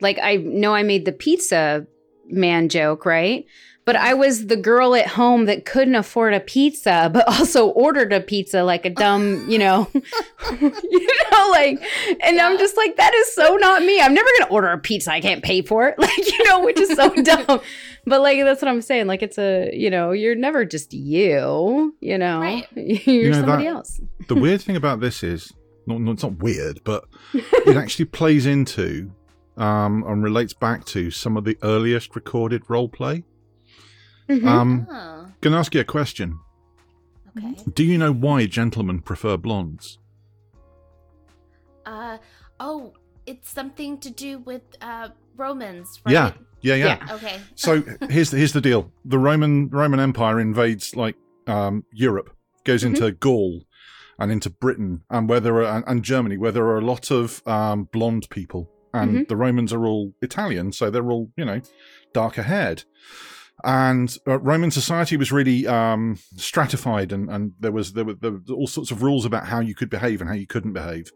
like, I know I made the pizza man joke, right? But I was the girl at home that couldn't afford a pizza, but also ordered a pizza like a dumb, you know, like, and I'm just like, that is so not me. I'm never going to order a pizza. I can't pay for it. Like, you know, which is so dumb. But like, that's what I'm saying. Like, it's you know, you're never just you know, right. You're somebody else. The weird thing about this is, no, it's not weird, but it actually plays into and relates back to some of the earliest recorded role play. Mm-hmm. Gonna ask you a question. Okay. Do you know why gentlemen prefer blondes? It's something to do with Romans, right? Yeah. Okay. So here's the deal. The Roman Empire invades like Europe, goes into Gaul and into Britain and Germany, where there are a lot of blonde people. And the Romans are all Italian, so they're all, you know, darker haired. And Roman society was really stratified, and there were all sorts of rules about how you could behave and how you couldn't behave.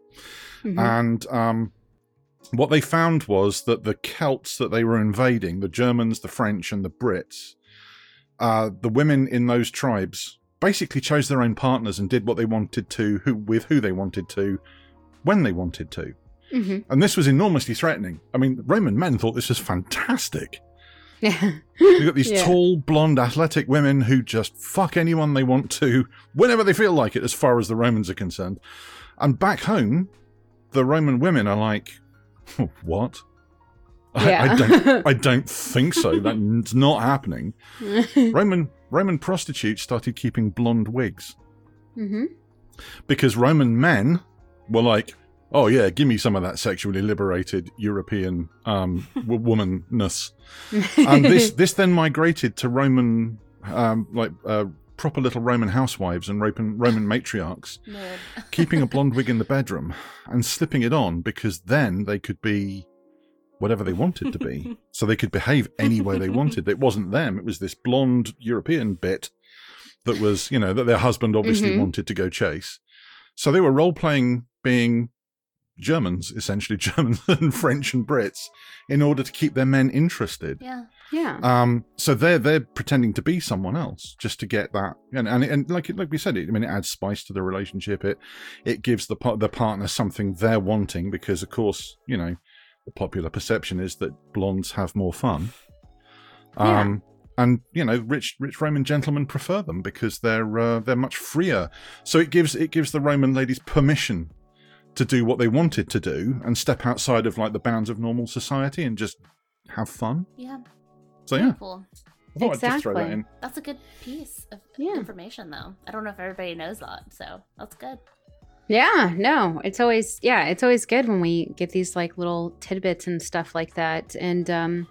Mm-hmm. And what they found was that the Celts that they were invading, the Germans, the French, and the Brits, the women in those tribes basically chose their own partners and did what they wanted to, with who they wanted to, when they wanted to. Mm-hmm. And this was enormously threatening. I mean, Roman men thought this was fantastic. Yeah. You've got these tall, blonde, athletic women who just fuck anyone they want to, whenever they feel like it, as far as the Romans are concerned. And back home, the Roman women are like, what? Yeah. I don't think so. That's not happening. Roman prostitutes started keeping blonde wigs. Mm-hmm. Because Roman men were like, oh yeah, give me some of that sexually liberated European womanness. And this then migrated to Roman proper little Roman housewives and Roman matriarchs, keeping a blonde wig in the bedroom and slipping it on because then they could be whatever they wanted to be. So they could behave any way they wanted. It wasn't them. It was this blonde European bit that was, you know, that their husband obviously wanted to go chase. So they were role-playing being Germans, essentially Germans and French and Brits, in order to keep their men interested. Yeah. So they're pretending to be someone else just to get that, and like we said, I mean, it adds spice to the relationship. It gives the partner something they're wanting because, of course, you know, the popular perception is that blondes have more fun. And you know, rich Roman gentlemen prefer them because they're much freer. So it gives the Roman ladies permission to do what they wanted to do and step outside of like the bounds of normal society and just have fun. Yeah. So yeah. Beautiful. I thought I'd just throw that in. That's a good piece of information, though. I don't know if everybody knows that, so that's good. Yeah. No, it's always good when we get these like little tidbits and stuff like that. And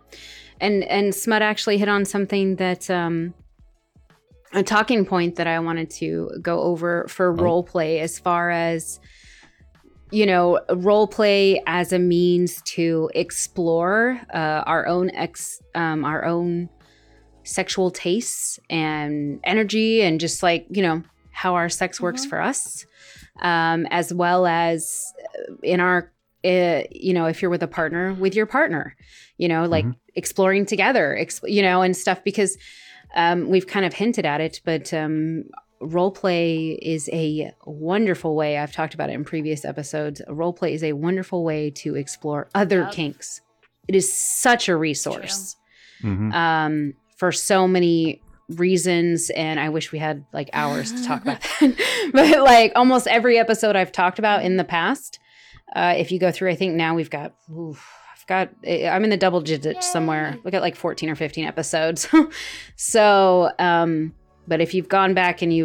Smut actually hit on something that a talking point that I wanted to go over for role play, as far as, you know, role play as a means to explore our own sexual tastes and energy, and just like, you know, how our sex works for us, as well as in our, you know, if you're with a partner, with your partner, you know, like exploring together, you know, and stuff, because we've kind of hinted at it, but role play is a wonderful way. I've talked about it in previous episodes. Role play is a wonderful way to explore other kinks. It is such a resource for so many reasons. And I wish we had like hours to talk about that. But like almost every episode I've talked about in the past, if you go through, I think now we've got, I'm in the double digits somewhere. We've got like 14 or 15 episodes. So, but if you've gone back and you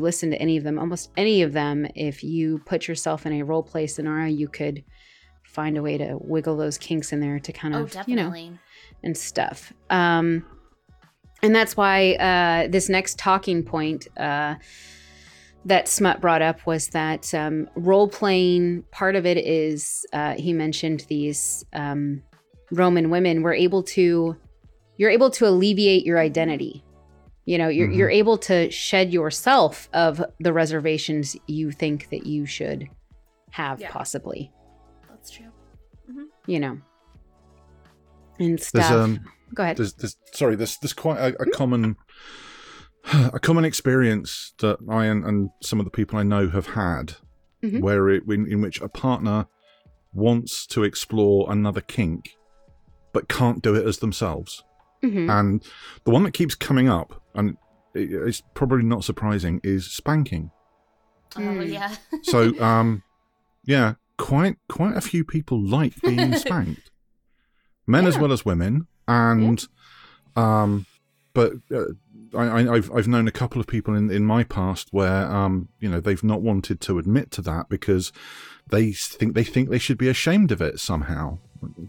listened to any of them, almost any of them, if you put yourself in a role play scenario, you could find a way to wiggle those kinks in there to kind of, you know, and stuff. And that's why this next talking point that Smut brought up was that role playing, part of it is, he mentioned these Roman women were able to, you're able to alleviate your identity. You know, you're able to shed yourself of the reservations you think that you should have, possibly. That's true. You know, and stuff. Go ahead. There's quite a common experience that I and some of the people I know have had, where in which a partner wants to explore another kink, but can't do it as themselves. And the one that keeps coming up, and it's probably not surprising, is spanking. Oh, yeah. So, yeah, quite a few people like being spanked, men as well as women, and but I've known a couple of people in my past where you know, they've not wanted to admit to that because they think they should be ashamed of it somehow.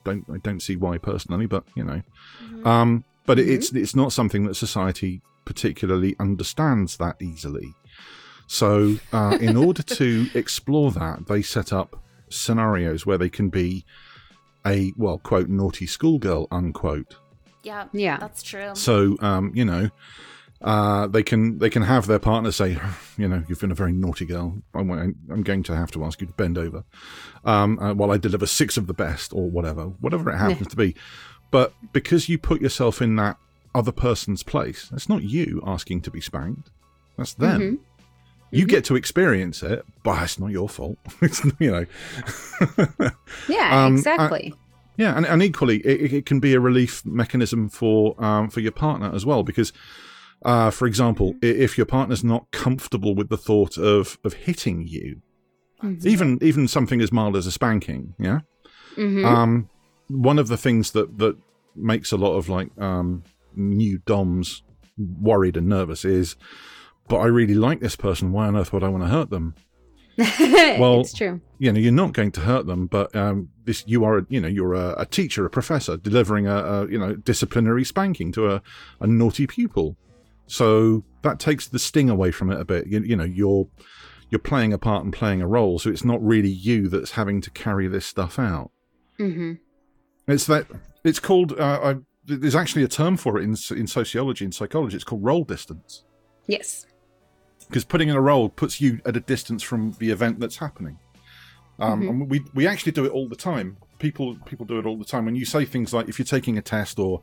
I don't see why personally, but you know, but it's not something that society particularly understands that easily. So in order to explore that, they set up scenarios where they can be a, well, quote, naughty schoolgirl, unquote. Yeah, that's true. So you know, they can have their partner say, you know, you've been a very naughty girl. I'm going to have to ask you to bend over while I deliver 6 of the best, or whatever it happens to be. But because you put yourself in that other person's place, that's not you asking to be spanked. That's them. You get to experience it, but it's not your fault. It's, you know. Yeah, exactly. And equally, it can be a relief mechanism for your partner as well, because, for example, if your partner's not comfortable with the thought of hitting you, even something as mild as a spanking, one of the things that makes a lot of like new doms worried and nervous is, but I really like this person. Why on earth would I want to hurt them? Well, it's true. You know, you're not going to hurt them, but you're a teacher, a professor delivering a disciplinary spanking to a naughty pupil. So that takes the sting away from it a bit. You know, you're playing a part and playing a role, so it's not really you that's having to carry this stuff out. Mm-hmm. It's called. There's actually a term for it in sociology and psychology. It's called role distance. Yes. Because putting in a role puts you at a distance from the event that's happening. And we actually do it all the time. People do it all the time. When you say things like, if you're taking a test or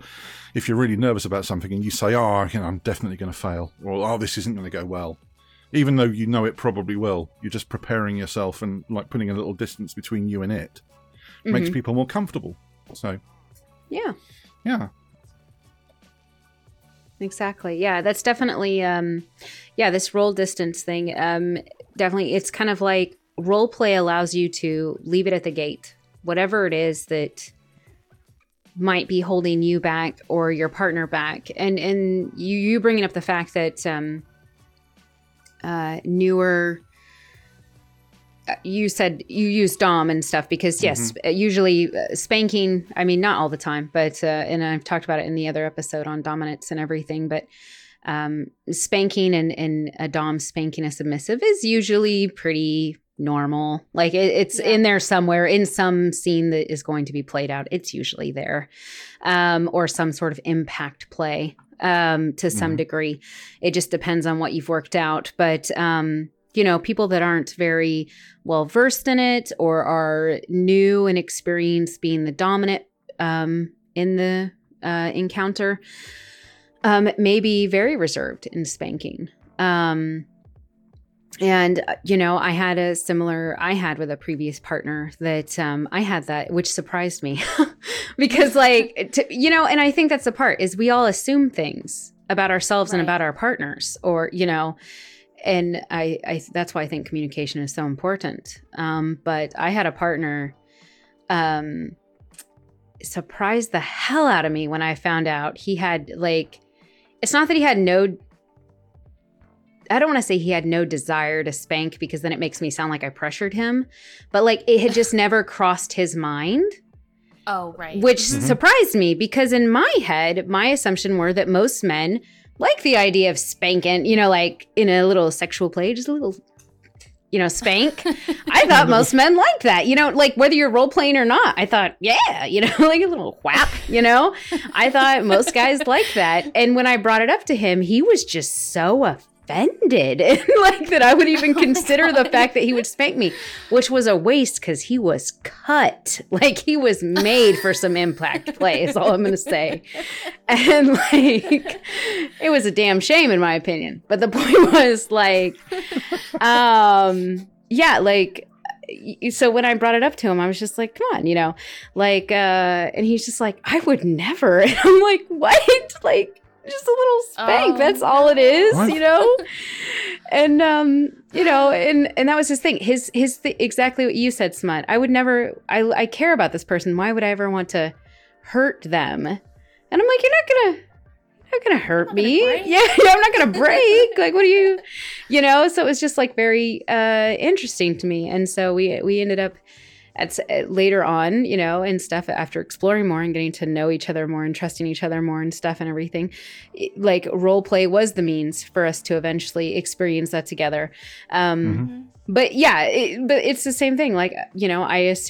if you're really nervous about something and you say, you know, I'm definitely going to fail, or this isn't going to go well, even though you know it probably will, you're just preparing yourself and like putting a little distance between you and it. Mm-hmm. Makes people more comfortable. So, yeah. Exactly. Yeah, that's definitely, this role distance thing, definitely, it's kind of like role play allows you to leave it at the gate. Whatever it is that might be holding you back or your partner back. And you bringing up the fact that newer... You said you use Dom and stuff because, yes, usually spanking, I mean, not all the time, but, and I've talked about it in the other episode on dominance and everything, but spanking and a Dom spanking a submissive is usually pretty normal. Like it's in there somewhere in some scene that is going to be played out. It's usually there, or some sort of impact play to some degree. It just depends on what you've worked out. But, you know, people that aren't very well versed in it or are new and experienced being the dominant in the encounter may be very reserved in spanking. And, you know, I had with a previous partner that I had that, which surprised me because like, you know, and I think that's the part is we all assume things about ourselves and about our partners or, you know. And I that's why I think communication is so important. But I had a partner surprise the hell out of me when I found out he had like, it's not that he had no, I don't want to say he had no desire to spank because then it makes me sound like I pressured him, but like it had just never crossed his mind. Oh, right. Which surprised me because in my head, my assumption were that most men like the idea of spanking, you know, like in a little sexual play, just a little, you know, spank. I thought most men liked that, you know, like whether you're role playing or not. I thought, you know, like a little whap, you know, I thought most guys like that. And when I brought it up to him, he was just so offended and like that I would even consider the fact that he would spank me, which was a waste because he was cut. Like he was made for some impact play is all I'm going to say. And like, it was a damn shame in my opinion. But the point was like, like, so when I brought it up to him, I was just like, come on, you know, like, and he's just like, I would never. And I'm like, what? Like, just a little spank. That's all it is, what? You know? And, you know, and that was his thing. Exactly what you said, Smut. I would never, I care about this person. Why would I ever want to hurt them? And I'm like, you're not going to hurt me. I'm not going to break. Like, what do you know? So it was just like very interesting to me. And so we ended up later on, you know, and stuff after exploring more and getting to know each other more and trusting each other more and stuff and everything, like role play was the means for us to eventually experience that together. But yeah, but it's the same thing. Like, you know, I just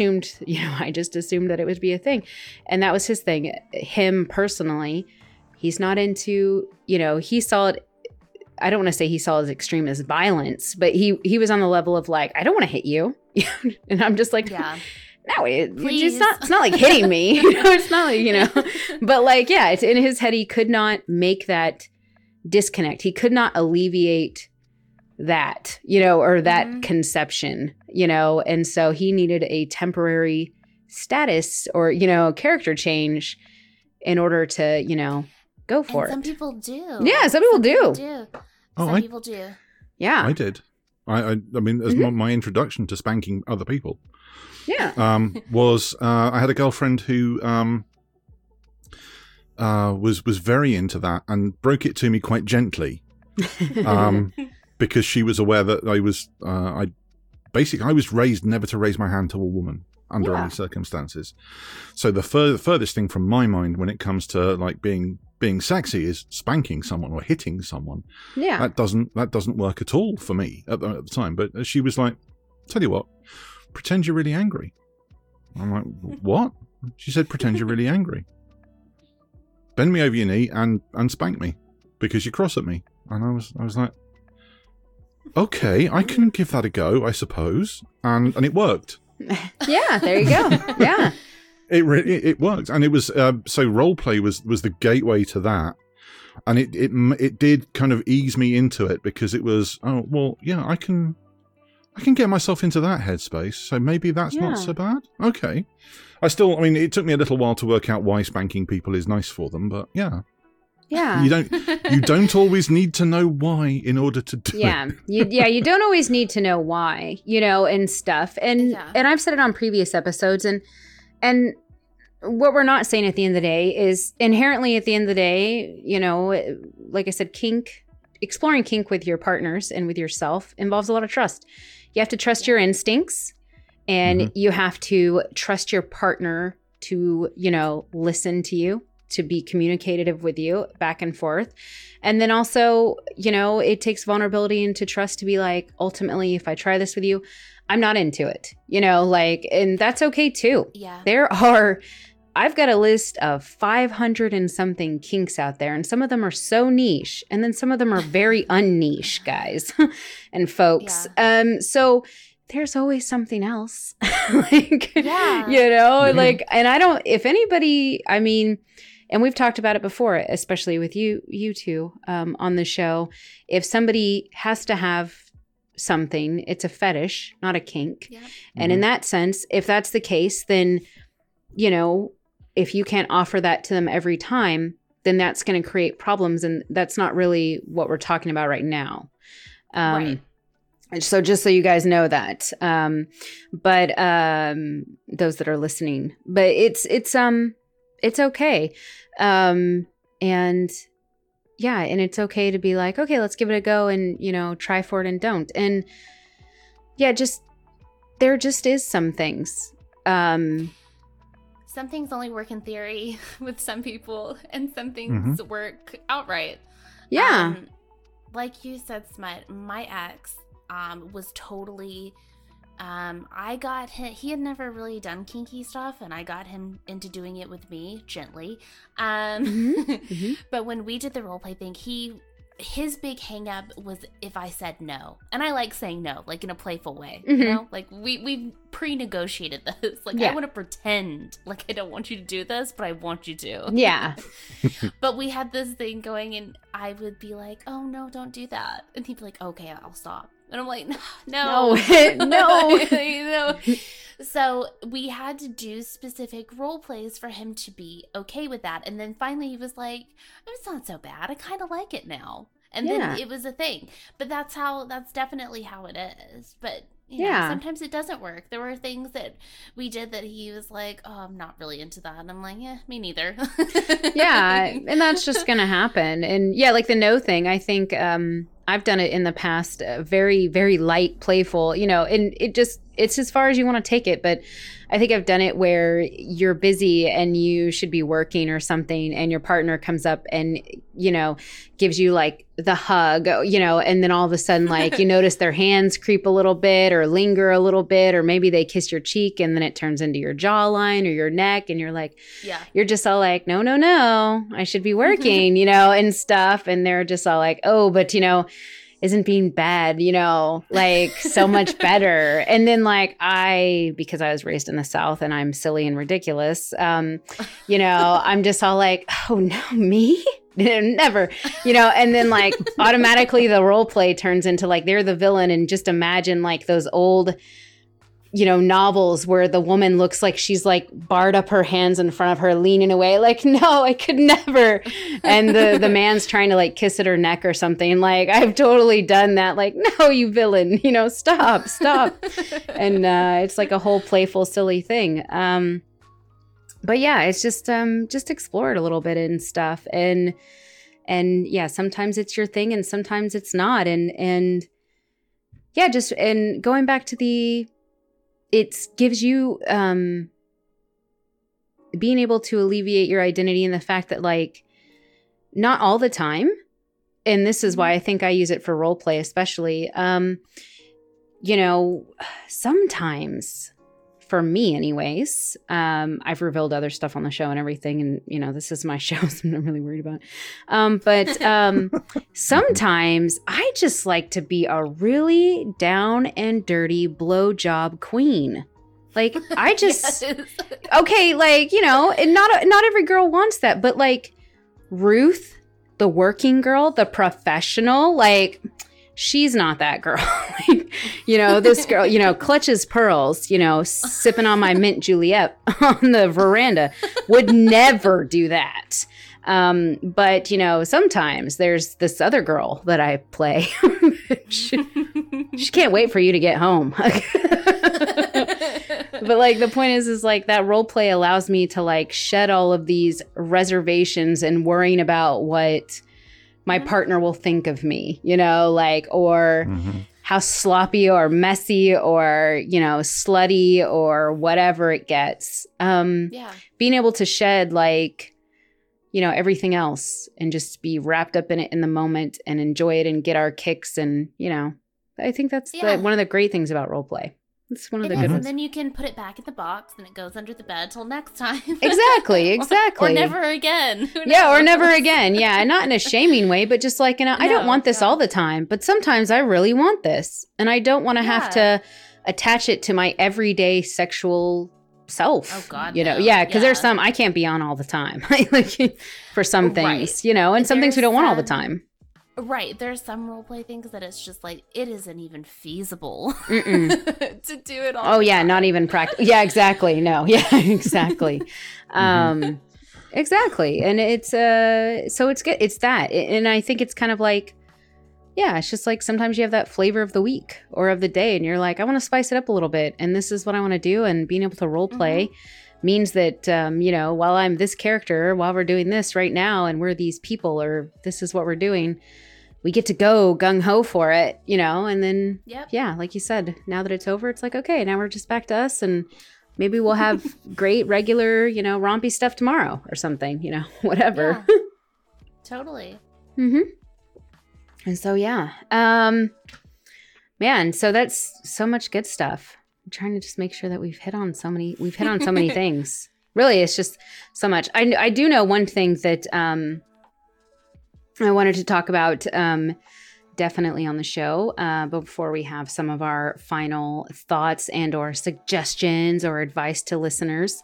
assumed that it would be a thing. And that was his thing. Him personally, he's not into, you know, he saw it. I don't want to say he saw as extreme as violence, but he was on the level of like, I don't want to hit you. And I'm just like, no, it's not like hitting me. You know, it's not like, you know, but like, yeah, it's in his head. He could not make that disconnect. He could not alleviate that, you know, or that conception, you know? And so he needed a temporary status or, you know, character change in order to, you know, go for it. Some people do. Yeah, some people do. People do. Yeah. I did. I mean, as my introduction to spanking other people. Yeah. Was I had a girlfriend who was very into that and broke it to me quite gently, because she was aware that I was I was raised never to raise my hand to a woman under any circumstances. So the furthest thing from my mind when it comes to like being being sexy is spanking someone or hitting someone. Yeah, that doesn't work at all for me at the time. But she was like, "Tell you what, pretend you're really angry." I'm like, "What?" She said, "Pretend you're really angry. Bend me over your knee and spank me because you're cross at me." And I was like, "Okay, I can give that a go, I suppose." And it worked. Yeah, there you go. Yeah. It worked, and it was so roleplay was the gateway to that, and it did kind of ease me into it because it was I can get myself into that headspace, so maybe that's not so bad. Okay, it took me a little while to work out why spanking people is nice for them, but yeah. Yeah, you don't always need to know why in order to do it. You don't always need to know why, and stuff. And I've said it on previous episodes, and what we're not saying at the end of the day is inherently at the end of the day, like I said, exploring kink with your partners and with yourself involves a lot of trust. You have to trust your instincts, and you have to trust your partner to, listen to you, to be communicative with you back and forth. And then also, it takes vulnerability and to trust to be like, ultimately, if I try this with you, I'm not into it, and that's okay too. Yeah. I've got a list of 500 and something kinks out there, and some of them are so niche, and then some of them are very unniche, guys and folks. Yeah. So there's always something else. And I don't, if anybody, and we've talked about it before, especially with you two on the show. If somebody has to have something, it's a fetish, not a kink. Yeah. And in that sense, if that's the case, then, if you can't offer that to them every time, then that's going to create problems. And that's not really what we're talking about right now. Right. So just so you guys know that, those that are listening, but it's okay. And it's okay to be like, okay, let's give it a go and, try for it and don't. And yeah, there just is some things. Some things only work in theory with some people, and some things work outright. Yeah. Like you said, Smut, my ex was totally, I got him, he had never really done kinky stuff, and I got him into doing it with me gently. But when we did the role play thing, his big hang up was if I said no. And I like saying no, like in a playful way, like we've pre-negotiated this. Like, I want to pretend like I don't want you to do this, but I want you to. Yeah. But we had this thing going, and I would be like, oh no, don't do that. And he'd be like, okay, I'll stop. And I'm like, no. So we had to do specific role plays for him to be okay with that. And then finally he was like, oh, it's not so bad. I kind of like it now. And then it was a thing. But that's definitely how it is. But sometimes it doesn't work. There were things that we did that he was like, oh, I'm not really into that. And I'm like, yeah, me neither. And that's just going to happen. And like the no thing, I think, I've done it in the past, very, very light, playful, and it's as far as you want to take it. But I think I've done it where you're busy and you should be working or something, and your partner comes up and, gives you like the hug, and then all of a sudden, like, you notice their hands creep a little bit or linger a little bit, or maybe they kiss your cheek and then it turns into your jawline or your neck, and you're like, you're just all like, no, I should be working, and stuff. And they're just all like, oh, but, isn't being bad, so much better. And then because I was raised in the South and I'm silly and ridiculous, I'm just all like, oh no, me? Never, and then automatically the role play turns into they're the villain. And just imagine those old, novels where the woman looks like she's barred up her hands in front of her, leaning away, no, I could never. And the man's trying to kiss at her neck or something. I've totally done that. No, you villain, stop. And it's a whole playful, silly thing. But yeah, it's just explore it a little bit and stuff. And yeah, sometimes it's your thing and sometimes it's not. And yeah, and going back to it gives you being able to alleviate your identity, and the fact that not all the time, and this is why I think I use it for role play especially, you know, sometimes, for me anyways, I've revealed other stuff on the show and everything, and, you know, this is my show, so I'm not really worried about it. But sometimes I just like to be a really down and dirty blowjob queen. Like, I just, yes. Okay, like, you know, and not every girl wants that, but like Ruth, the working girl, the professional, like, she's not that girl. Like, you know, this girl, you know, clutches pearls, you know, sipping on my mint Juliet on the veranda, would never do that. But, you know, sometimes there's this other girl that I play. she can't wait for you to get home. But like, the point is like that role play allows me to like shed all of these reservations and worrying about what my partner will think of me, you know, like, or how sloppy or messy or, you know, slutty or whatever it gets. Being able to shed, like, you know, everything else and just be wrapped up in it in the moment and enjoy it and get our kicks. And, you know, I think that's one of the great things about role play. It's one of the good ones. And then you can put it back in the box and it goes under the bed till next time. Exactly. Or never again. Or never again. Yeah, not in a shaming way, but just like, you know, I don't want this all the time, but sometimes I really want this. And I don't want to have to attach it to my everyday sexual self. Oh, God. You know, because there's some I can't be on all the time like for some things, you know, and some things we don't want all the time. Right, there's some roleplay things that it's just like, it isn't even feasible to do it all. Oh, yeah, not even practical. Yeah, exactly. No, yeah, exactly. Exactly. And it's, so it's good. It's that. And I think it's kind of like, yeah, it's just like sometimes you have that flavor of the week or of the day and you're like, I want to spice it up a little bit. And this is what I want to do. And being able to roleplay means that, you know, while I'm this character, while we're doing this right now and we're these people or this is what we're doing, we get to go gung-ho for it, you know, and then, like you said, now that it's over, it's like, okay, now we're just back to us and maybe we'll have great regular, you know, rompy stuff tomorrow or something, you know, whatever. Yeah. Totally. And so, man, so that's so much good stuff. I'm trying to just make sure that we've hit on so many things. Really, it's just so much. I do know one thing that, I wanted to talk about definitely on the show, but before we have some of our final thoughts and or suggestions or advice to listeners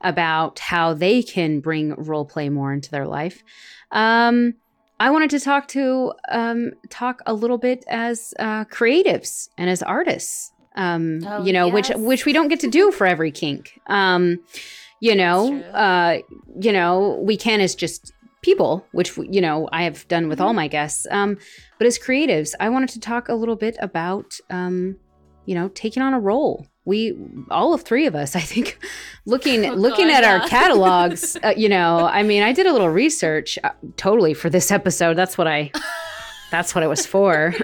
about how they can bring role play more into their life. I wanted to talk a little bit as creatives and as artists, you know, which we don't get to do for every kink. You know, we can as just people, which, you know, I have done with all my guests. But as creatives, I wanted to talk a little bit about, you know, taking on a role. All of three of us, I think, looking at our catalogs, you know, I mean, I did a little research totally for this episode. That's what it was for.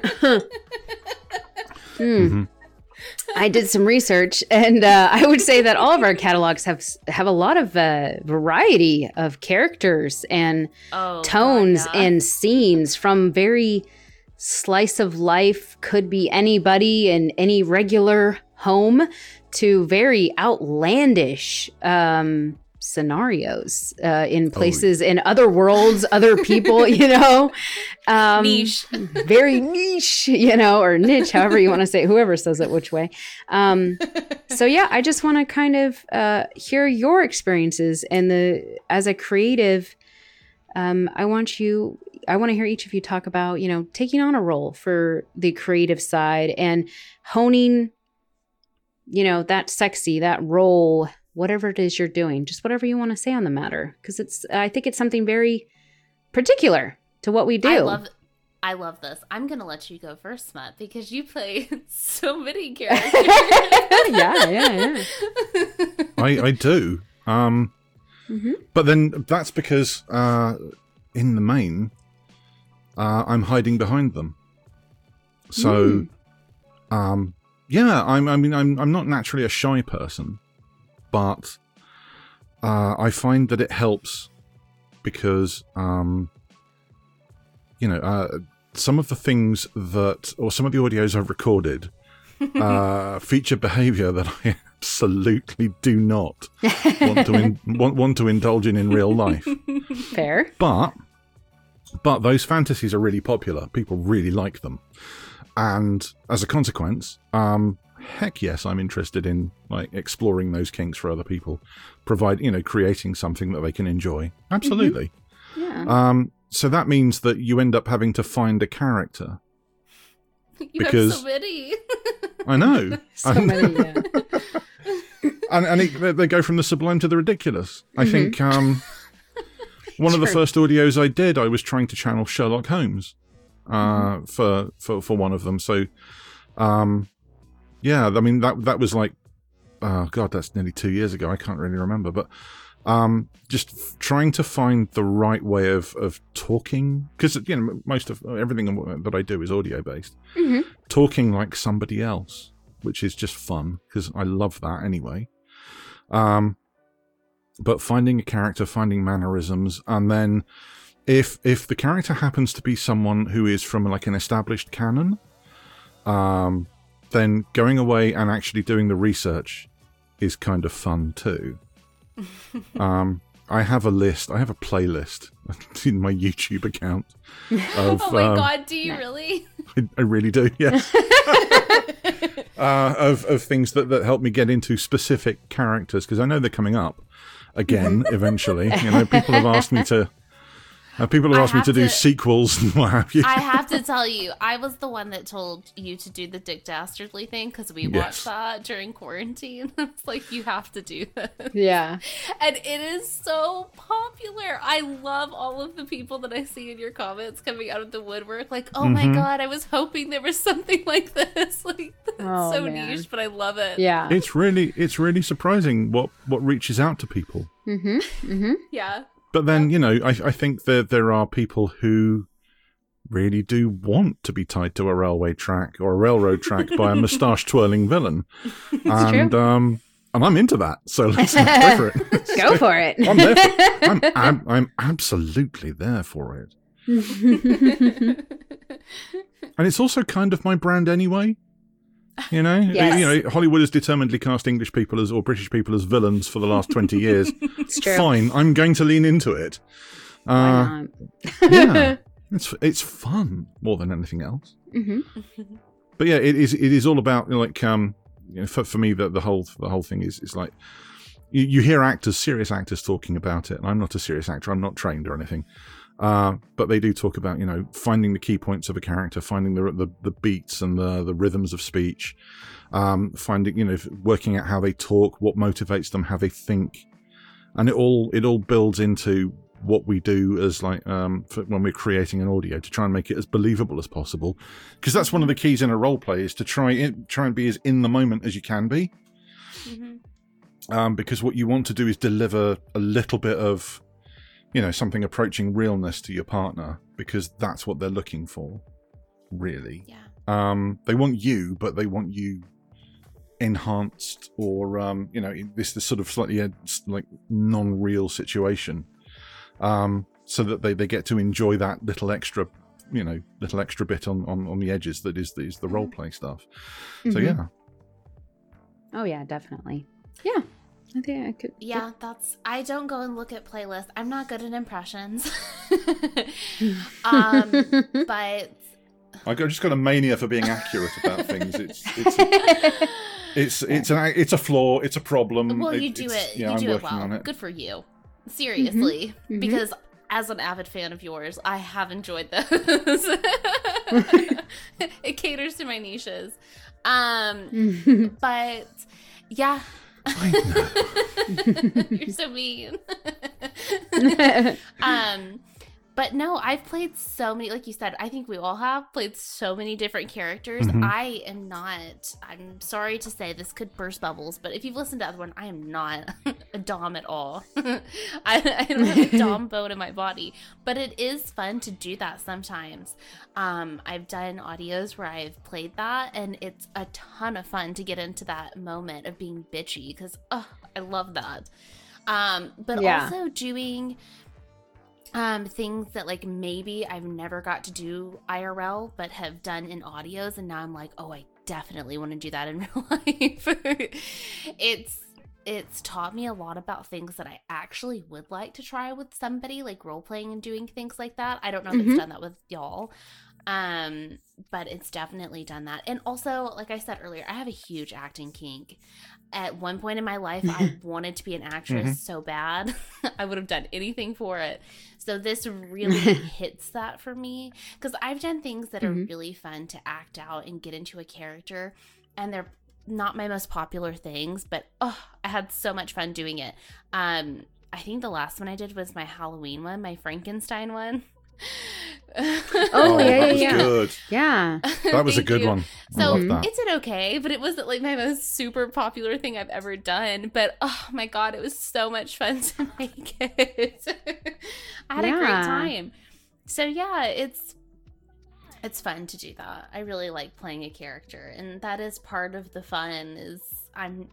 I did some research, and I would say that all of our catalogs have a lot of variety of characters and tones and scenes, from very slice of life, could be anybody in any regular home, to very outlandish scenarios in places, in other worlds, other people, you know, niche, very niche, you know, or niche, however you want to say it, whoever says it which way. So yeah, I just want to kind of hear your experiences, and as a creative, I want to hear each of you talk about, you know, taking on a role for the creative side and honing, you know, that sexy, that role, whatever it is you're doing, just whatever you want to say on the matter. Because I think it's something very particular to what we do. I love this. I'm going to let you go first, Smut, because you play so many characters. Yeah. I do. But then that's because in the main, I'm hiding behind them. So, I'm not naturally a shy person. But I find that it helps because you know, some of the things that, or some of the audios I've recorded feature behaviour that I absolutely do not want to want to indulge in real life. Fair. But those fantasies are really popular. People really like them. And as a consequence, heck yes, I'm interested in like exploring those kinks for other people, provide, you know, creating something that they can enjoy. Absolutely. Mm-hmm. Yeah. So that means that you end up having to find a character. Have so many. I know. And they go from the sublime to the ridiculous. I think one of the first audios I did, I was trying to channel Sherlock Holmes for one of them. So, yeah, I mean, that was like, oh God, that's nearly 2 years ago. I can't really remember. But just trying to find the right way of talking, because, you know, most of everything that I do is audio based. Mm-hmm. Talking like somebody else, which is just fun because I love that anyway. But finding a character, finding mannerisms, and then if the character happens to be someone who is from like an established canon, then going away and actually doing the research is kind of fun too. I have a list. I have a playlist in my YouTube account. Of, oh my God, do you really? I really do, yes. Of things that help me get into specific characters, because I know they're coming up again eventually. You know, people have asked me to... people have asked me to do sequels and what have you. I have to tell you, I was the one that told you to do the Dick Dastardly thing because we watched that during quarantine. It's like, you have to do this. Yeah. And it is so popular. I love all of the people that I see in your comments coming out of the woodwork. Like, oh my God, I was hoping there was something like this. Like, niche, but I love it. Yeah. It's really surprising what reaches out to people. Mm-hmm. Mm-hmm. Yeah. But then, you know, I think that there are people who really do want to be tied to a railway track or a railroad track by a moustache-twirling villain. It's true. And I'm into that, so let's go for it. Go for it. I'm absolutely there for it. And it's also kind of my brand anyway. You know, you know, Hollywood has determinedly cast English people as, or British people as, villains for the last 20 years. It's true. Fine, I'm going to lean into it. Why not? Yeah, it's fun more than anything else. Mm-hmm. But yeah, it is all about, you know, like you know, for me the whole thing is like you hear serious actors talking about it, and I'm not a serious actor, I'm not trained or anything. But they do talk about, you know, finding the key points of a character, finding the beats and the rhythms of speech, finding, you know, working out how they talk, what motivates them, how they think, and it all builds into what we do as like when we're creating an audio to try and make it as believable as possible, because that's one of the keys in a role play is to try and be as in the moment as you can be, because what you want to do is deliver a little bit of, you know, something approaching realness to your partner, because that's what they're looking for, really. Yeah. They want you, but they want you enhanced or, you know, this sort of slightly like non-real situation, so that they get to enjoy that little extra bit on the edges that is the role play stuff. Mm-hmm. So yeah. Oh yeah, definitely. Yeah. I think I could. Yeah, that's. I don't go and look at playlists. I'm not good at impressions. But I've just got a mania for being accurate about things. It's a flaw. It's a problem. Well, you do it. Yeah, you do it well. Good for you. Seriously, because as an avid fan of yours, I have enjoyed those. It caters to my niches, but yeah. You're so mean. But no, I've played so many, like you said, I think we all have played so many different characters. I'm sorry to say this could burst bubbles, but if you've listened to other one, I am not a dom at all. I don't have a dom bone in my body, but it is fun to do that sometimes. I've done audios where I've played that, and it's a ton of fun to get into that moment of being bitchy, because I love that. But also doing... Things that like maybe I've never got to do IRL, but have done in audios, and now I'm like, oh, I definitely want to do that in real life. It's taught me a lot about things that I actually would like to try with somebody, like role playing and doing things like that. I don't know if it's done that with y'all, but it's definitely done that. And also, like I said earlier, I have a huge acting kink. At one point in my life, I wanted to be an actress so bad. I would have done anything for it. So this really hits that for me, because I've done things that are really fun to act out and get into a character, and they're not my most popular things, but oh, I had so much fun doing it. I think the last one I did was my Halloween one, my Frankenstein one. Good. That was a good one. So it did okay, but it wasn't like my most super popular thing I've ever done, but oh my god, it was so much fun to make it. I had a great time. So yeah, it's fun to do that. I really like playing a character, and that is part of the fun is I'm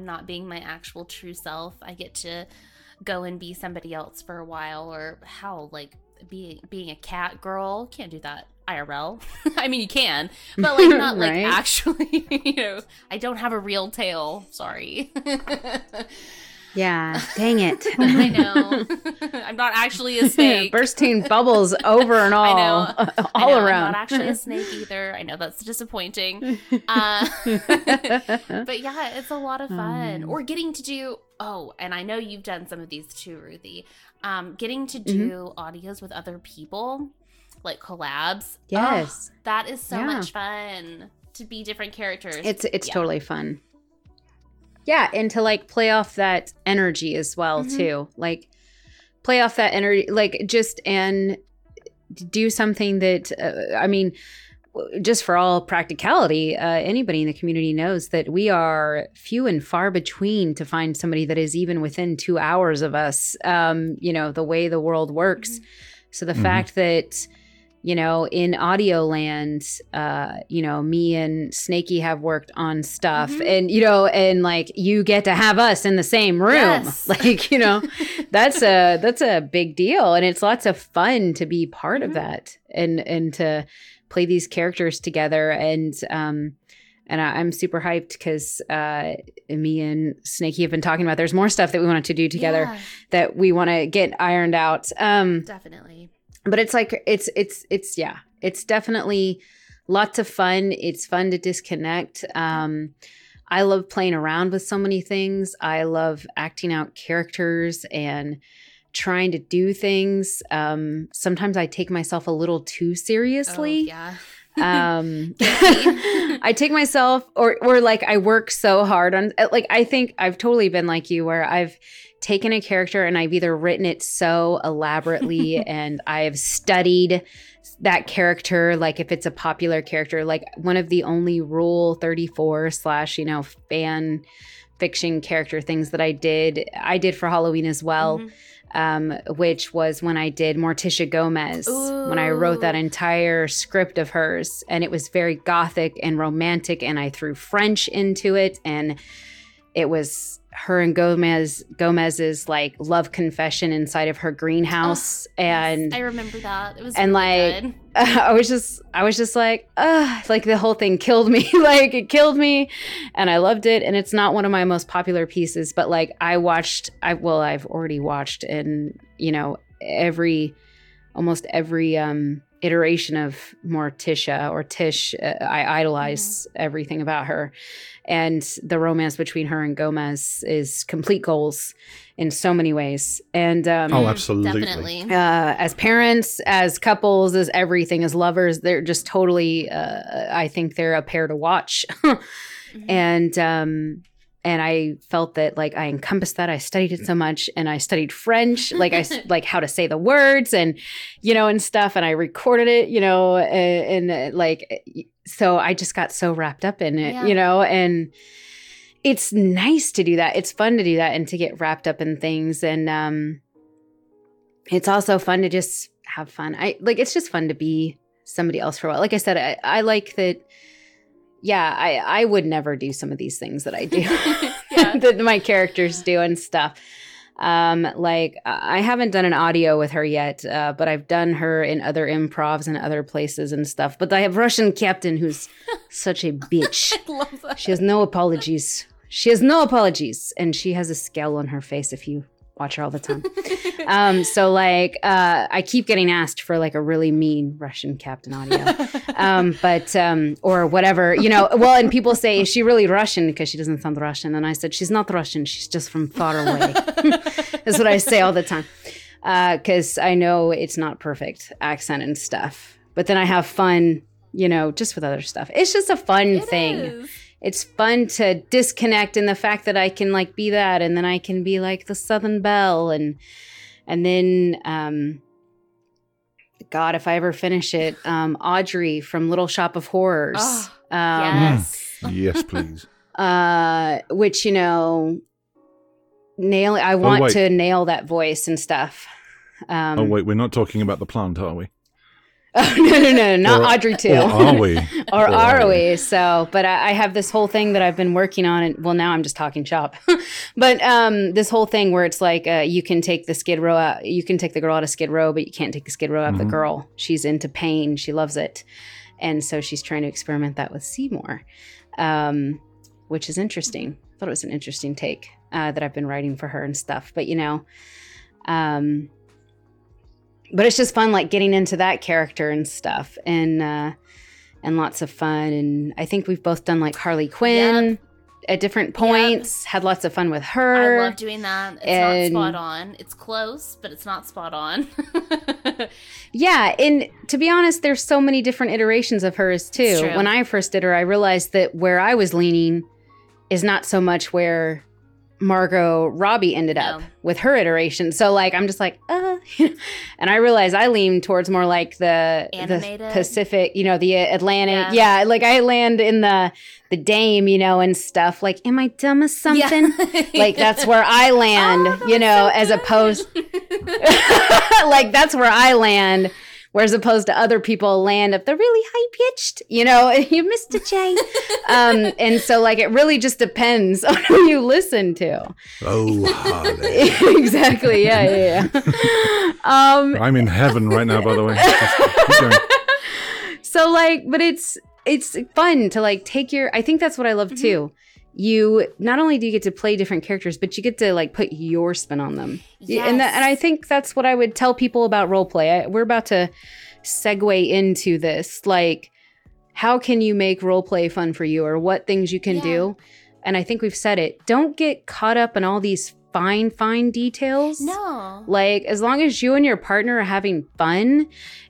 not being my actual true self. I get to go and be somebody else for a while, or how like being a cat girl. Can't do that IRL. I mean, you can, but like not right? Like actually, I don't have a real tail. Sorry. Yeah, dang it. I know. I'm not actually a snake. Bursting bubbles over and all. I know. All around. I'm not actually a snake either. I know that's disappointing. But yeah, it's a lot of fun. Or getting to do, and I know you've done some of these too, Ruthie. Getting to do audios with other people, like collabs. Yes. Oh, that is so much fun, to be different characters. It's totally fun. Yeah, and to like play off that energy as well too. Like play off that energy, like just and do something that just for all practicality, anybody in the community knows that we are few and far between to find somebody that is even within 2 hours of us, the way the world works. So the fact that in audio land, me and Snakey have worked on stuff and, and like you get to have us in the same room. Yes. Like, that's a big deal. And it's lots of fun to be part of that and to play these characters together. And I'm super hyped because me and Snakey have been talking about there's more stuff that we wanted to do together that we want to get ironed out. Definitely. But it's like, it's definitely lots of fun. It's fun to disconnect. I love playing around with so many things. I love acting out characters and trying to do things. Sometimes I take myself a little too seriously. Oh, yeah. I take myself or like I work so hard on like I think I've totally been like you where I've taken a character and I've either written it so elaborately and I've studied that character, like if it's a popular character, like one of the only Rule 34 / fan fiction character things that I did for Halloween as well. Which was when I did Morticia Gomez. Ooh. When I wrote that entire script of hers, and it was very gothic and romantic, and I threw French into it, and it was her and Gomez's like love confession inside of her greenhouse, and I remember that it was and really like good. I was just like, like the whole thing killed me, like it killed me, and I loved it. And it's not one of my most popular pieces, but like I've already watched and almost every iteration of Morticia or Tish. I idolize everything about her, and the romance between her and Gomez is complete goals in so many ways. And absolutely, definitely. As parents, as couples, as everything, as lovers, they're just totally. I think they're a pair to watch, and I felt that like I encompassed that. I studied it so much, and I studied French, like I like how to say the words and, and stuff. And I recorded it, and like so I just got so wrapped up in it, And it's nice to do that. It's fun to do that and to get wrapped up in things. And it's also fun to just have fun. It's just fun to be somebody else for a while. Like I said, I like that. Yeah, I would never do some of these things that I do, that my characters do and stuff. Like, I haven't done an audio with her yet, but I've done her in other improvs and other places and stuff. But I have Russian captain who's such a bitch. I love that. She has no apologies. She has no apologies. And she has a scowl on her face if you watch her all the time. So, like, I keep getting asked for, like, a really mean Russian captain audio. Or whatever, you know. Well, and people say, is she really Russian? Because she doesn't sound Russian. And I said, she's not Russian. She's just from far away. That's what I say all the time. Because I know it's not perfect accent and stuff. But then I have fun, you know, just with other stuff. It's just a fun thing. Is. It's fun to disconnect, and the fact that I can, like, be that, and then I can be like the Southern Belle, and then, God, if I ever finish it, Audrey from Little Shop of Horrors. Oh, yes. Yes, please. Which, you know, nail. I want to nail that voice and stuff. We're not talking about The Plant, are we? Oh, no, not or, Audrey too. Or are we? or are we? So, but I have this whole thing that I've been working on, and well, now I'm just talking shop. But this whole thing where it's like you can take the Skid Row out, you can take the girl out of Skid Row, but you can't take the Skid Row out of the girl. She's into pain, she loves it, and so she's trying to experiment that with Seymour, which is interesting. I thought it was an interesting take that I've been writing for her and stuff. But you know. But it's just fun, like, getting into that character and stuff, and lots of fun. And I think we've both done, like, Harley Quinn at different points, had lots of fun with her. I love doing that. It's not spot on. It's close, but it's not spot on. Yeah, and to be honest, there's so many different iterations of hers, too. When I first did her, I realized that where I was leaning is not so much where Margot Robbie ended up with her iteration. So, like, I'm just like, and I realize I lean towards more like the Pacific, you know, the Atlantic. Yeah, like I land in the Dame, you know, and stuff. Like, am I dumb as something? Yeah. Like, that's where I land, you know, so as opposed, like, that's where I land. Whereas opposed to other people land up the really high-pitched, you know, you Mr. Jane. And so, like, it really just depends on who you listen to. Oh, Harley. Exactly, yeah. I'm in heaven right now, by the way. Keep going. So, like, but it's fun to, like, take your – I think that's what I love, too. You not only do you get to play different characters, but you get to, like, put your spin on them. Yes. And I think that's what I would tell people about role play. We're about to segue into this. Like, how can you make role play fun for you, or what things you can do? And I think we've said it. Don't get caught up in all these fine details. No. Like, as long as you and your partner are having fun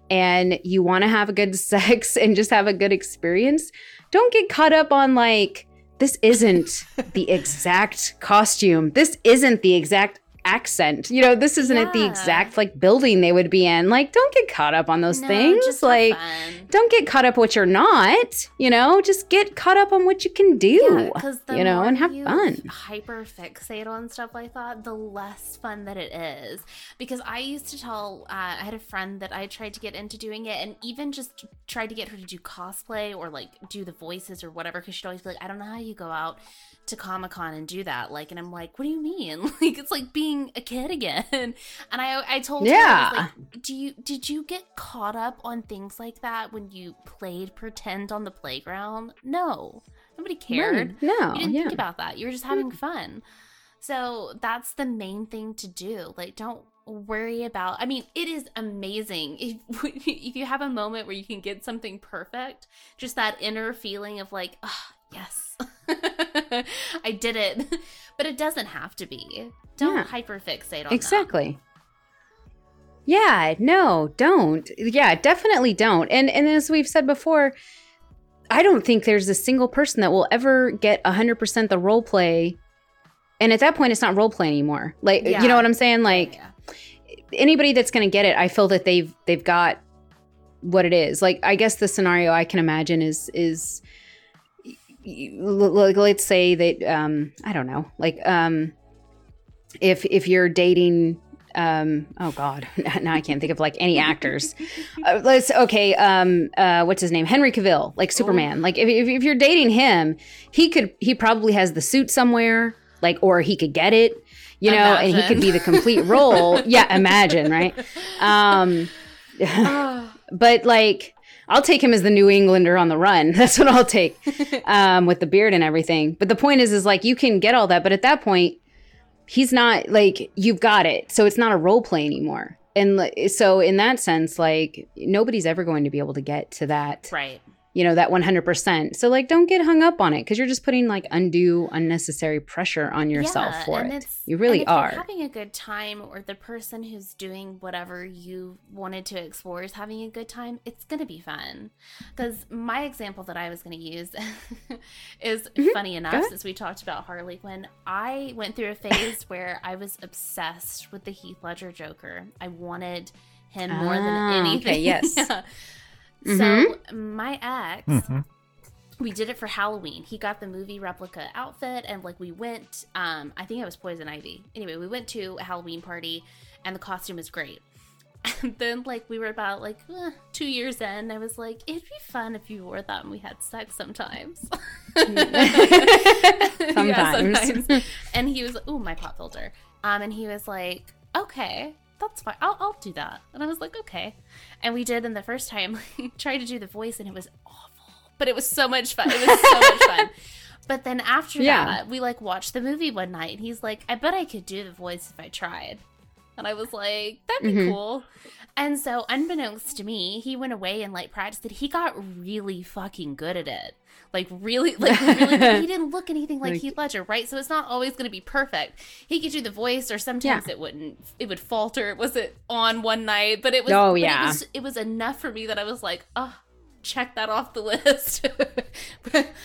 and you want to have a good sex and just have a good experience, don't get caught up on, like, this isn't the exact costume. This isn't the exact accent. You know, this isn't the exact, like, building they would be in. Like, don't get caught up on those things. Just like, don't get caught up what you're not, you know, just get caught up on what you can do, you know, and have fun. Hyper fixate on stuff like that, the less fun that it is. Because I used to tell, I had a friend that I tried to get into doing it, and even just tried to get her to do cosplay or, like, do the voices or whatever. Cause she'd always be like, I don't know how you go out to Comic-Con and do that, like, and I'm like, what do you mean? Like, it's like being a kid again. And I told her, I was like, did you get caught up on things like that when you played pretend on the playground? No, nobody cared. No, you didn't think about that. You were just having fun. So that's the main thing to do. Like, don't worry about. I mean, it is amazing if you have a moment where you can get something perfect. Just that inner feeling of, like, oh, yes. I did it. But it doesn't have to be. Don't hyperfixate on that. Yeah, no, don't. Yeah, definitely don't. And as we've said before, I don't think there's a single person that will ever get 100% the role play. And at that point, it's not role play anymore. Like, you know what I'm saying? Like, anybody that's going to get it, I feel that they've got what it is. Like, I guess the scenario I can imagine is let's say that I don't know, like, if you're dating oh god, now I can't think of, like, any actors. What's his name, Henry Cavill, like Superman. Ooh. Like, if you're dating him, he probably has the suit somewhere, like, or he could get it. you know, imagine. And he could be the complete role. Yeah, imagine, right? But like, I'll take him as the New Englander on the run. That's what I'll take, with the beard and everything. But the point is like, you can get all that, but at that point, he's not like, you've got it. So it's not a role play anymore. And so in that sense, like, nobody's ever going to be able to get to that. Right. You know, that 100%. So like, don't get hung up on it, because you're just putting like undue, unnecessary pressure on yourself for it. You really are. You're having a good time, or the person who's doing whatever you wanted to explore is having a good time, it's going to be fun. Because my example that I was going to use is funny enough, since we talked about Harley Quinn, I went through a phase where I was obsessed with the Heath Ledger Joker. I wanted him more than anything. Okay, yes. Yeah. So my ex, we did it for Halloween. He got the movie replica outfit, and like we went, I think it was Poison Ivy. Anyway, we went to a Halloween party, and the costume was great. And then like we were about like 2 years in, I was like, it'd be fun if you wore that and we had sex sometimes. sometimes. And he was, ooh, my pop filter. And he was like, okay. That's fine. I'll do that. And I was like, okay. And we did. And the first time, tried to do the voice, and it was awful. But it was so much fun. It was so much fun. But then after that, we like watched the movie one night, and he's like, I bet I could do the voice if I tried. And I was like, that'd be cool. And so unbeknownst to me, he went away and like practiced it. He got really fucking good at it. Like really good. He didn't look anything like Heath Ledger, right? So it's not always going to be perfect. He could do the voice, or sometimes it wouldn't. It would falter. It wasn't on one night, but it was. Oh yeah. It was enough for me that I was like, oh, check that off the list.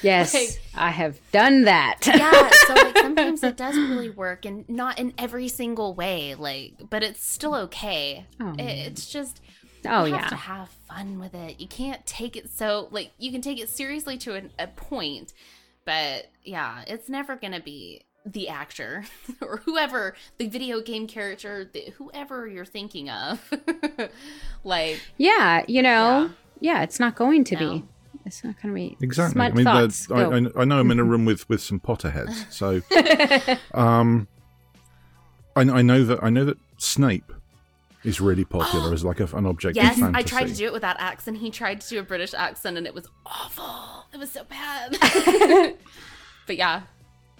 Yes, like, I have done that. Yeah, so like sometimes it does really work, and not in every single way, like, but it's still okay. It's just you have to have fun with it. You can't take it so like, you can take it seriously to a point, but yeah, it's never gonna be the actor or whoever, the video game character, whoever you're thinking of. Like, yeah, you know. Yeah. Yeah, it's not going to be. It's not going to be. Exactly. Smut thoughts. I know I'm in a room with some Potterheads, so I know that Snape is really popular as like an object in fantasy. I tried to do it with that accent. He tried to do a British accent, and it was awful. It was so bad. But yeah.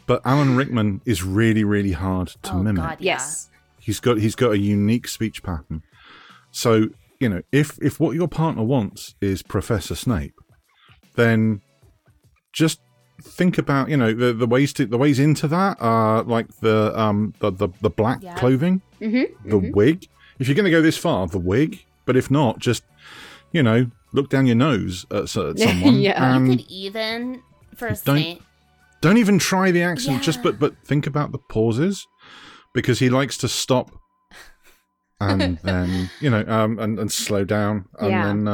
But Alan Rickman is really, really hard to mimic. God, yeah. Yes, he's got a unique speech pattern. So. You know, if what your partner wants is Professor Snape, then just think about, you know, the ways into that are like the black clothing, the wig. If you're going to go this far, the wig. But if not, just, you know, look down your nose at someone. Yeah, you could even for Snape. Don't even try the accent. Yeah. Just but think about the pauses, because he likes to stop. And then, you know, and slow down, and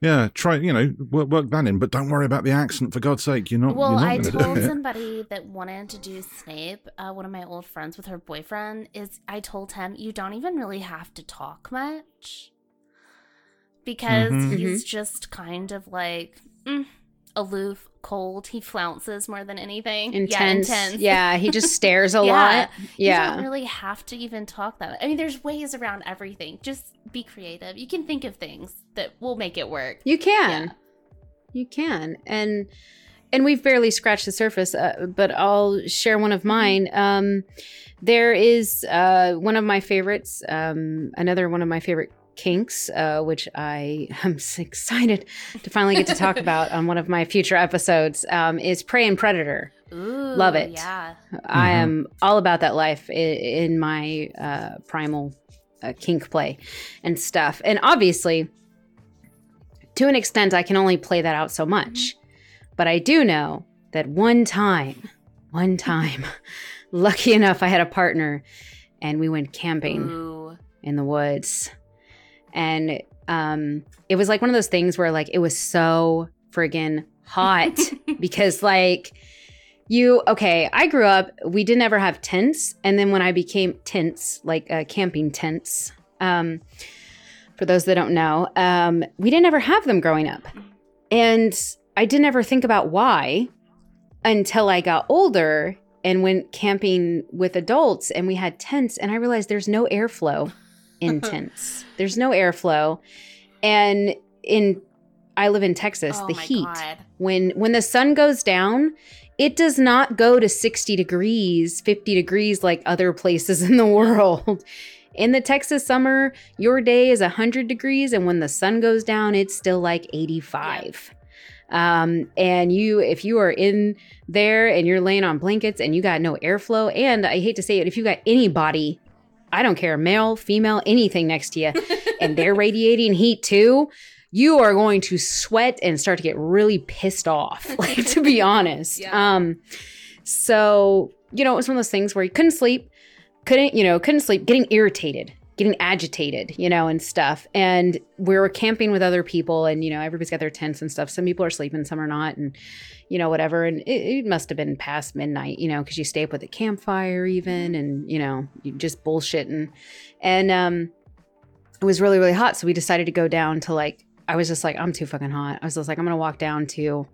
then, try, you know, work that in. But don't worry about the accent, for God's sake. You're not. Well, you're not I told somebody that wanted to do Snape, one of my old friends with her boyfriend, I told him, you don't even really have to talk much, because he's just kind of like aloof, cold. He flounces more than anything. Intense. Yeah, intense. Yeah, he just stares a lot. Yeah. You don't really have to even talk that much. I mean, there's ways around everything. Just be creative. You can think of things that will make it work. You can. Yeah. You can. And we've barely scratched the surface, but I'll share one of mine. There is one of my favorites, another one of my favorite kinks, which I am excited to finally get to talk about on one of my future episodes, is prey and predator. Ooh, love it. Yeah, I am all about that life in my primal kink play and stuff. And obviously, to an extent, I can only play that out so much, but I do know that one time, lucky enough, I had a partner, and we went camping in the woods. And it was like one of those things where like it was so friggin' hot because like I grew up, we didn't ever have tents. And then when I became tents, like camping tents, for those that don't know, we didn't ever have them growing up. And I didn't ever think about why until I got older and went camping with adults, and we had tents, and I realized there's no airflow in tents. There's no airflow. And I live in Texas, the heat. God. When the sun goes down, it does not go to 60 degrees, 50 degrees like other places in the world. In the Texas summer, your day is 100 degrees, and when the sun goes down, it's still like 85. Yep. And if you are in there and you're laying on blankets and you got no airflow, and I hate to say it, if you got anybody, I don't care, male, female, anything next to you, and they're radiating heat too, you are going to sweat and start to get really pissed off, like, to be honest. Yeah. So, it was one of those things where you couldn't sleep, couldn't sleep, getting irritated, getting agitated, and stuff. And we were camping with other people, and, everybody's got their tents and stuff. Some people are sleeping, some are not, and, whatever. And it must have been past midnight, because you stay up with the campfire even, and, you just bullshitting. And it was really, really hot. So we decided to go down to, like, I was just like, I'm too fucking hot. I was just like, I'm going to walk down to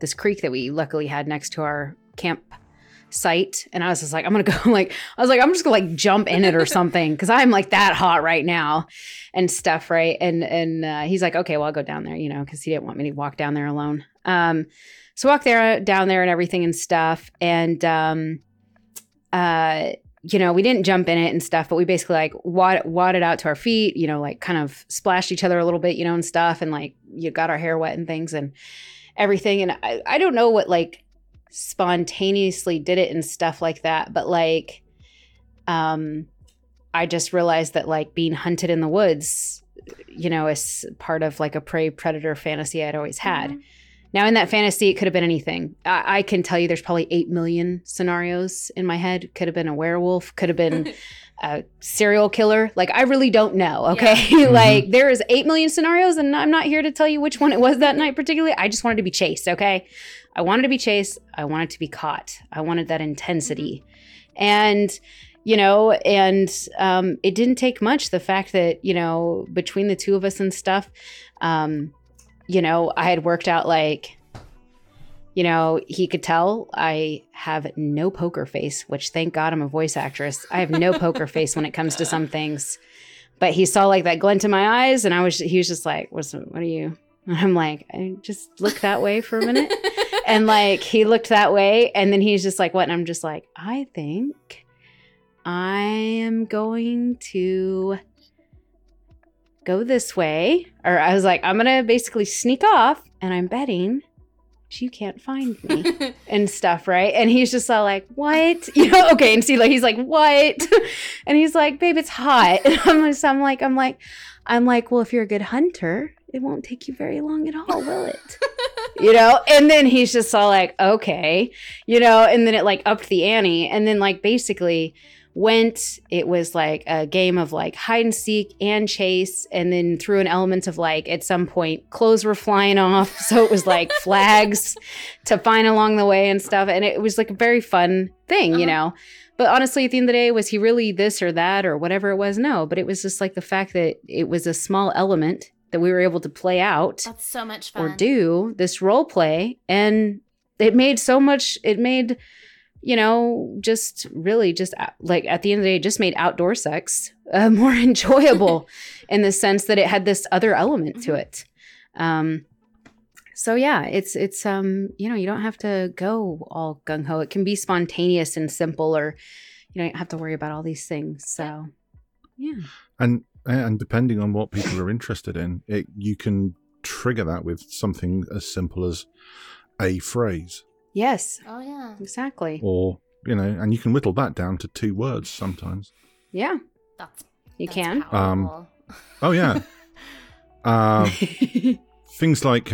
this creek that we luckily had next to our camp site, and I was just like, I'm gonna go, like, I was like, I'm just gonna, like, jump in it or something, because I'm, like, that hot right now and stuff, right? And he's like, okay, well, I'll go down there, because he didn't want me to walk down there alone. So walk there down there and everything and stuff, and we didn't jump in it and stuff, but we basically, like, wadded out to our feet, like, kind of splashed each other a little bit, and stuff, and, like, you got our hair wet and things and everything. And I don't know what, like, spontaneously did it and stuff like that, but, like, I just realized that, like, being hunted in the woods, is part of, like, a prey predator fantasy I'd always had. Mm-hmm. Now, in that fantasy, it could have been anything. I can tell you there's probably 8 million scenarios in my head. Could have been a werewolf, could have been a serial killer. Like, I really don't know, okay? Yeah. Like, there is 8 million scenarios, and I'm not here to tell you which one it was that night particularly. I just wanted to be chased, okay? I wanted to be chased. I wanted to be caught. I wanted that intensity. And, it didn't take much. The fact that, between the two of us and stuff, I had worked out, like, he could tell I have no poker face, which, thank God, I'm a voice actress. I have no poker face when it comes to some things. But he saw, like, that glint in my eyes, and he was just like, what are you? And I'm like, I just look that way for a minute. And, like, he looked that way, and then he's just like, what? And I'm just like, I think I am going to go this way, or I was like, I'm gonna basically sneak off, and I'm betting that you can't find me and stuff, right? And he's just all like, what? Okay. And see, like, he's like, what? And he's like, babe, it's hot. And I'm like, well, if you're a good hunter, it won't take you very long at all, will it? And then he's just all like, okay, and then it, like, upped the ante, and then, like, basically it was like a game of, like, hide and seek and chase, and then threw an element of, like, at some point clothes were flying off, so it was like flags to find along the way and stuff, and it was, like, a very fun thing. Uh-huh. But honestly, at the end of the day, was he really this or that or whatever it was? No, but it was just, like, the fact that it was a small element that we were able to play out. That's so much fun. Or do this role play, and it made just really just, like, at the end of the day, it just made outdoor sex more enjoyable in the sense that it had this other element to it. So yeah, it's you don't have to go all gung ho. It can be spontaneous and simple, or you don't have to worry about all these things. So yeah. And depending on what people are interested in, you can trigger that with something as simple as a phrase. Yes. Oh, yeah. Exactly. Or, and you can whittle that down to 2 words sometimes. Yeah. That's can. Oh, yeah. Things like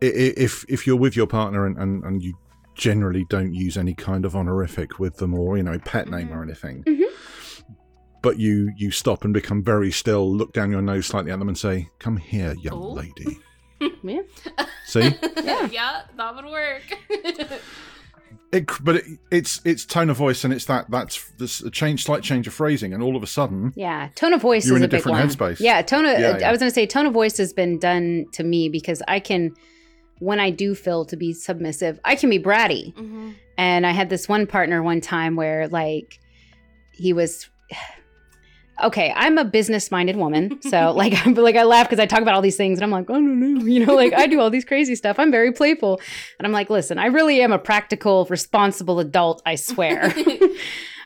if you're with your partner and you generally don't use any kind of honorific with them, or, pet name or anything, but you stop and become very still, look down your nose slightly at them and say, come here, young lady. Yeah. See? Yeah, that would work. It's tone of voice, and it's that's a slight change of phrasing, and all of a sudden, tone of voice is a big one. You're in a different headspace. Yeah, I was going to say tone of voice has been done to me because I can when I do feel to be submissive, I can be bratty. Mm-hmm. And I had this one partner one time where, like, he was... Okay, I'm a business-minded woman, so like I laugh because I talk about all these things, and I'm like, I don't know, you know, like I do all these crazy stuff. I'm very playful, and I'm like, listen, I really am a practical, responsible adult, I swear.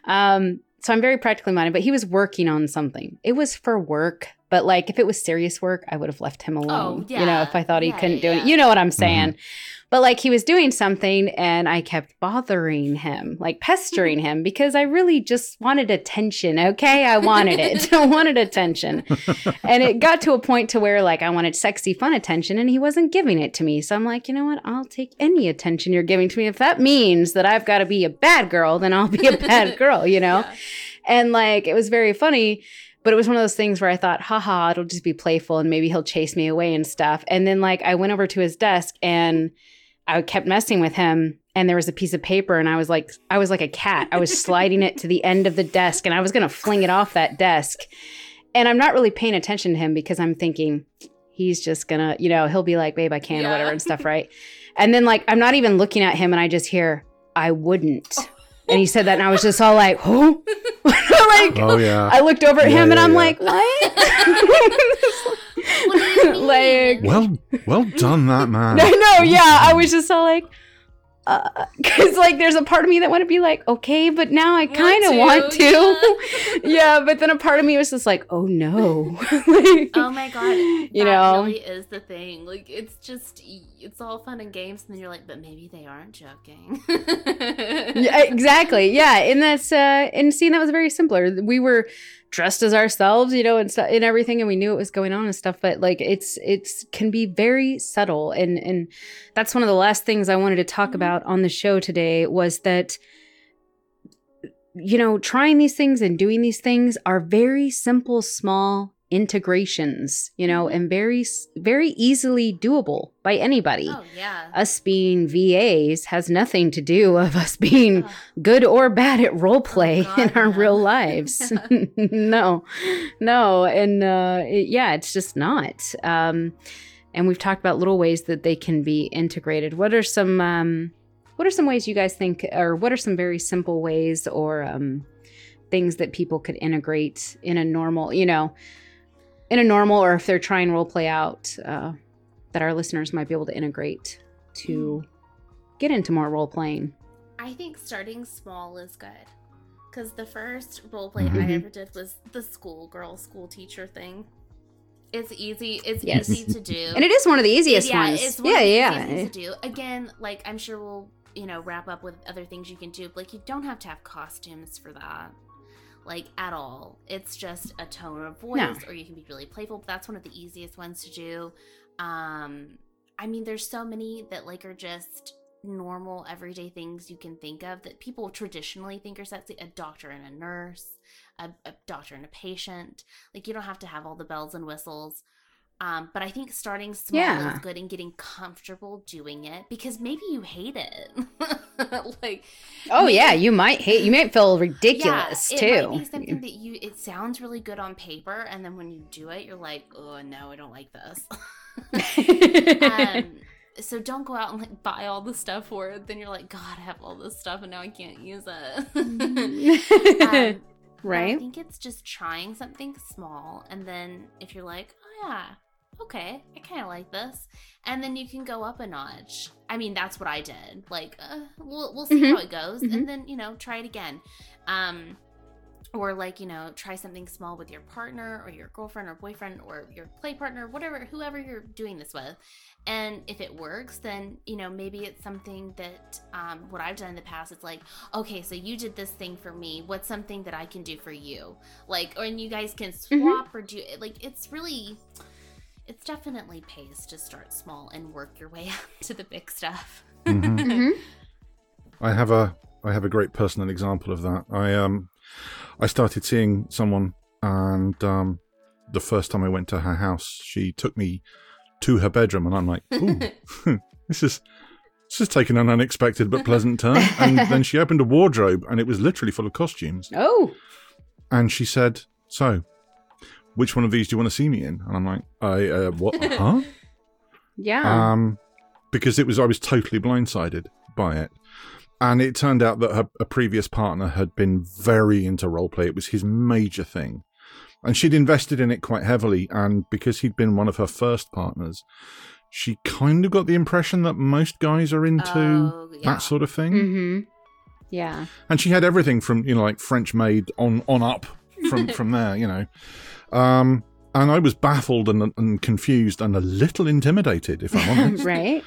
So I'm very practically minded. But he was working on something. It was for work, but like if it was serious work, I would have left him alone. Oh, yeah. You know, if I thought he couldn't do it, you know what I'm saying. Mm-hmm. But like he was doing something and I kept bothering him, like pestering him, because I really just wanted attention, okay? I wanted it. I wanted attention. And it got to a point to where like I wanted sexy, fun attention and he wasn't giving it to me. So I'm like, you know what? I'll take any attention you're giving to me. If that means that I've got to be a bad girl, then I'll be a bad girl, you know? Yeah. And like it was very funny. But it was one of those things where I thought, haha, it'll just be playful and maybe he'll chase me away and stuff. And then like I went over to his desk and I kept messing with him and there was a piece of paper and I was like a cat. I was sliding it to the end of the desk and I was going to fling it off that desk. And I'm not really paying attention to him because I'm thinking he's just going to, you know, he'll be like, babe, I can't or whatever and stuff, right? And then like I'm not even looking at him and I just hear, I wouldn't. And he said that and I was just all like, huh? Like, oh, yeah. I looked over at him and I'm like, what? Like, well done, that man. I know, yeah. I was just all like, because like, there's a part of me that want to be like, okay, but now I kind of want to. Yeah, but then a part of me was just like, oh no. Like, oh my god, you know, really is the thing. Like, it's just, it's all fun and games, and then you're like, but maybe they aren't joking. Yeah, exactly. Yeah, and that's and seeing that was very simpler. We were dressed as ourselves, you know, and everything, and we knew what was going on and stuff, but like it's can be very subtle, and that's one of the last things I wanted to talk mm-hmm. about on the show today was that, you know, trying these things and doing these things are very simple, small integrations, you know, and very, very easily doable by anybody. Oh, yeah. Us being VAs has nothing to do of us being good or bad at role play in our real lives. No. And it's just not. And we've talked about little ways that they can be integrated. What are some ways you guys think, or what are some very simple ways or things that people could integrate in a normal, you know, or if they're trying role play out, that our listeners might be able to integrate to get into more role playing? I think starting small is good, because the first role play mm-hmm. I ever did was the school teacher thing. It's easy. It's easy to do, and it is one of the easiest ones. It's one of the easiest to do. Again, like I'm sure we'll wrap up with other things you can do. But, like, you don't have to have costumes for that. Like, at all. It's just a tone of voice, or you can be really playful. But that's one of the easiest ones to do. I mean, there's so many that, like, are just normal, everyday things you can think of that people traditionally think are sexy. A doctor and a nurse, a doctor and a patient. Like, you don't have to have all the bells and whistles. But I think starting small is good, and getting comfortable doing it, because maybe you hate it. Like, you might feel ridiculous too. Might be something that it sounds really good on paper, and then when you do it, you're like, oh no, I don't like this. So don't go out and like buy all the stuff for it. Then you're like, God, I have all this stuff, and now I can't use it. Right. I think it's just trying something small, and then if you're like, oh yeah, okay, I kind of like this, and then you can go up a notch. I mean, that's what I did. Like, we'll see mm-hmm. how it goes, mm-hmm. and then try it again, or like try something small with your partner or your girlfriend or boyfriend or your play partner, whatever, whoever you're doing this with, and if it works, then maybe it's something that what I've done in the past. It's like, okay, so you did this thing for me. What's something that I can do for you? Like, or and you guys can swap mm-hmm. or do it. Like, it's really. It's definitely pays to start small and work your way up to the big stuff. Mm-hmm. Mm-hmm. I have a great personal example of that. I started seeing someone, and the first time I went to her house, she took me to her bedroom, and I'm like, ooh, this is taking an unexpected but pleasant turn. And then she opened a wardrobe, and it was literally full of costumes. Oh. And she said, so, which one of these do you want to see me in? And I'm like, what? Huh? Yeah. because it was, I was totally blindsided by it. And it turned out that a previous partner had been very into roleplay. It was his major thing. And she'd invested in it quite heavily. And because he'd been one of her first partners, she kind of got the impression that most guys are into that sort of thing. Mm-hmm. Yeah. And she had everything from, you know, like French maid on up from there, you know. And I was baffled and confused and a little intimidated, if I'm honest. Right.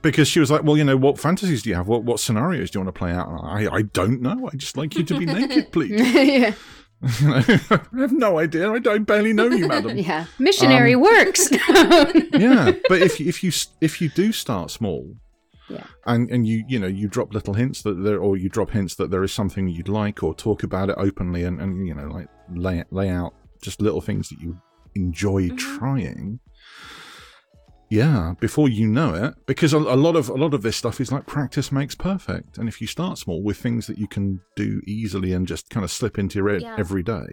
Because she was like, well, you know, what fantasies do you have? What scenarios do you want to play out? And I don't know. I just like you to be naked, please. Yeah. You know, I have no idea. I barely know you, madam. Yeah. Missionary works. Yeah. But if you do start small, yeah, and you drop little hints that there, or you drop hints that there is something you'd like, or talk about it openly and you know, like lay out just little things that you enjoy trying. Yeah, before you know it, because a lot of this stuff is like practice makes perfect. And if you start small with things that you can do easily and just kind of slip into your head every day,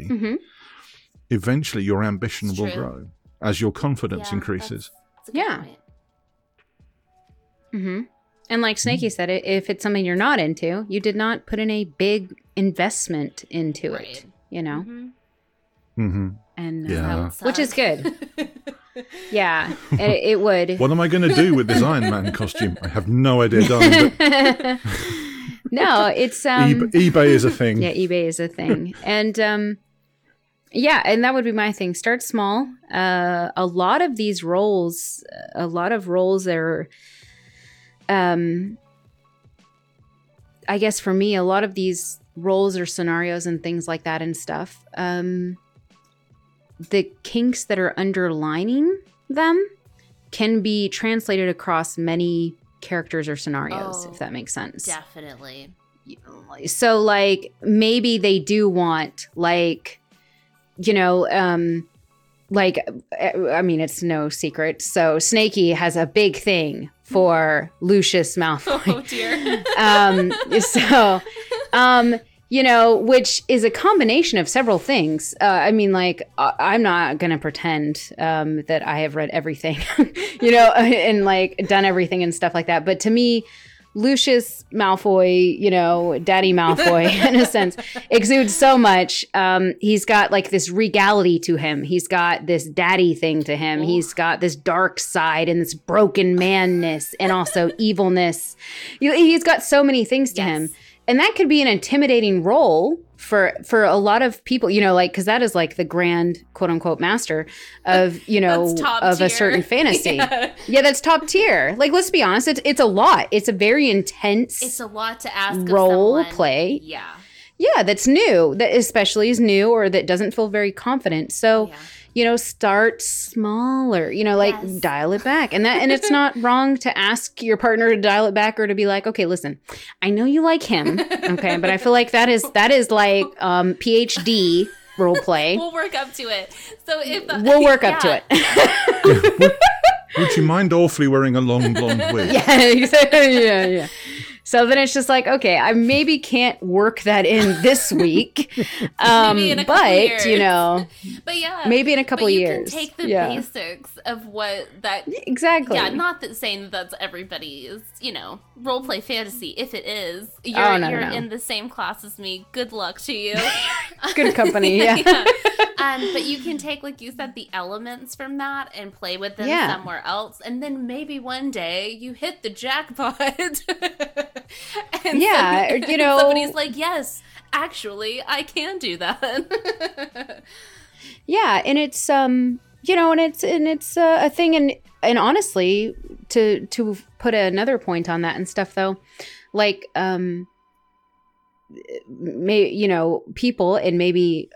eventually your ambition will grow as your confidence increases. Mm-hmm. And like Snakey said, if it's something you're not into, you did not put in a big investment into it, you know. Mm-hmm. And which is good. Yeah, it would. What am I going to do with this Iron Man costume? I have no idea, darling. But... No, it's eBay is a thing. Yeah, eBay is a thing, and and that would be my thing. Start small. A lot of these roles, are, I guess for me, a lot of these roles or scenarios and things like that and stuff. The kinks that are underlining them can be translated across many characters or scenarios, if that makes sense. Definitely. So, like, maybe they do want, like, you know, like, I mean, it's no secret. So, Snakey has a big thing for Lucius Malfoy. Oh, dear. You know, which is a combination of several things. I mean, like, I'm not going to pretend that I have read everything, you know, and like done everything and stuff like that. But to me, Lucius Malfoy, you know, Daddy Malfoy, in a sense, exudes so much. He's got like this regality to him. He's got this daddy thing to him. Ooh. He's got this dark side and this broken manness and also evilness. He's got so many things to him. And that could be an intimidating role for a lot of people, you know, like, because that is like the grand, quote unquote, master of, you know, of tier. A certain fantasy. Yeah, that's top tier. Like, let's be honest, it's a lot. It's a very intense. It's a lot to ask of role play. Yeah. Yeah, that's new. That especially is new or that doesn't feel very confident. So, you know, start smaller, you know, like dial it back. And it's not wrong to ask your partner to dial it back or to be like, okay, listen, I know you like him. Okay. But I feel like that is like PhD role play. We'll work up to it. So we'll work up to it. Would you mind awfully wearing a long blonde wig? Yeah, exactly. Yeah. So then it's just like, okay, I maybe can't work that in this week, maybe in a couple years. You know, but maybe in a couple years. You can take the basics of what that exactly. Yeah, not that saying that's everybody's, you know, role play fantasy. If it is, you're in the same class as me. Good luck to you. Good company. Yeah. But you can take, like you said, the elements from that and play with them somewhere else, and then maybe one day you hit the jackpot. And you know, somebody's like, yes, actually, I can do that. Yeah, and it's you know, and it's a thing, and honestly, to put another point on that and stuff though, like you know, people, and maybe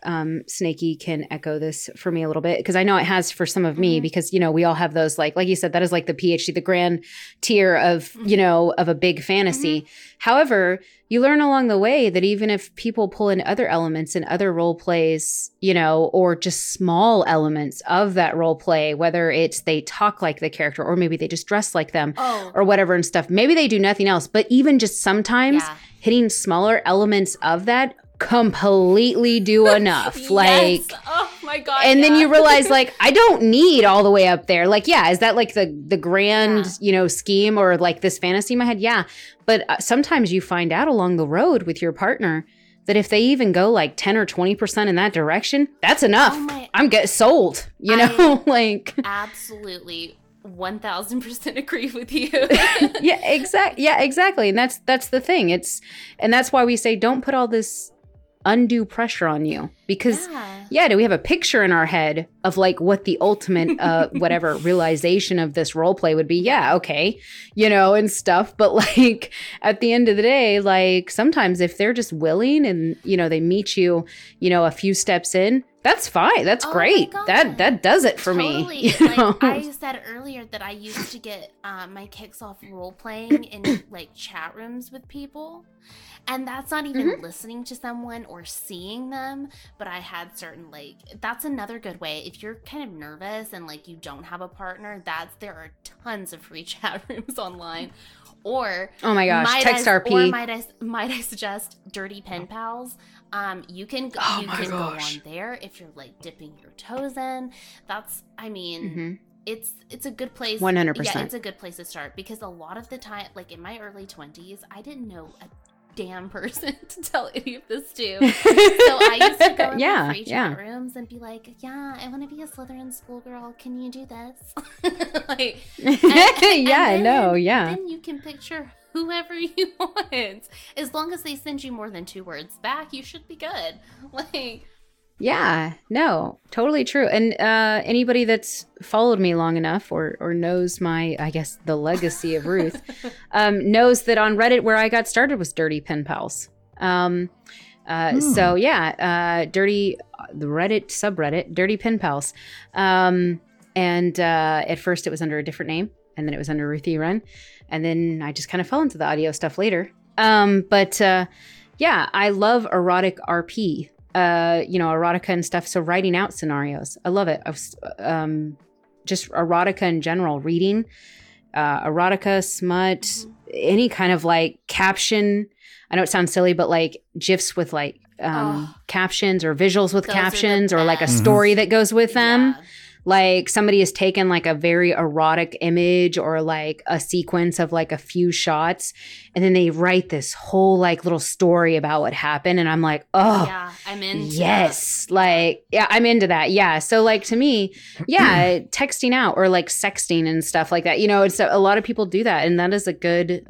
Snakey can echo this for me a little bit, because I know it has for some of me, because, you know, we all have those, like you said, that is like the PhD, the grand tier of, you know, of a big fantasy. However, you learn along the way that even if people pull in other elements and other role plays, you know, or just small elements of that role play, whether it's they talk like the character or maybe they just dress like them or whatever and stuff, maybe they do nothing else. But even just sometimes hitting smaller elements of that completely do enough. Like, my God. And then you realize, like, I don't need all the way up there. Like, yeah, is that like the grand, you know, scheme or like this fantasy in my head? Yeah. But sometimes you find out along the road with your partner that if they even go like 10 or 20% in that direction, that's enough. I'm getting sold, you know, like. Absolutely. 1000% agree with you. yeah, exactly. And that's the thing. And that's why we say don't put all this undue pressure on you, because do we have a picture in our head of like what the ultimate whatever realization of this role play would be? Yeah, okay, you know, and stuff. But like at the end of the day, like sometimes if they're just willing and, you know, they meet you, you know, a few steps in, that's fine. That's great. That does it for me. You know? Like I said earlier that I used to get my kicks off role playing in like chat rooms with people. And that's not even listening to someone or seeing them. But I had certain like, that's another good way. If you're kind of nervous and like you don't have a partner, there are tons of free chat rooms online. Or oh my gosh, text RP. Or might I suggest Dirty Pen Pals? You can go on there if you're like dipping your toes in. That's it's a good place. 100%. Yeah, it's a good place to start, because a lot of the time, like in my early 20s, I didn't know a damn person to tell any of this to. So I used to go in free chat rooms and be like, yeah, I want to be a Slytherin schoolgirl. Can you do this? Like, then you can picture whoever you want. As long as they send you more than 2 words back, you should be good. Like, yeah, no, totally true. And anybody that's followed me long enough or knows my, I guess, the legacy of Ruth, knows that on Reddit where I got started was Dirty Pen Pals. So yeah, the Reddit subreddit, Dirty Pen Pals. And at first it was under a different name, and then it was under Ruthie Wren. And then I just kind of fell into the audio stuff later. But I love erotic RP. You know, erotica and stuff. So writing out scenarios, I love it. Just erotica in general, reading, erotica, smut, any kind of like caption. I know it sounds silly, but like GIFs with like captions, or visuals with captions, or like a story that goes with them. Yeah. Like somebody has taken like a very erotic image or like a sequence of like a few shots, and then they write this whole like little story about what happened. And I'm like, oh, yeah, I'm in. Yes. Like, yeah, I'm into that. Yeah. So like to me, yeah, texting out or like sexting and stuff like that, you know, it's a lot of people do that. And that is a good,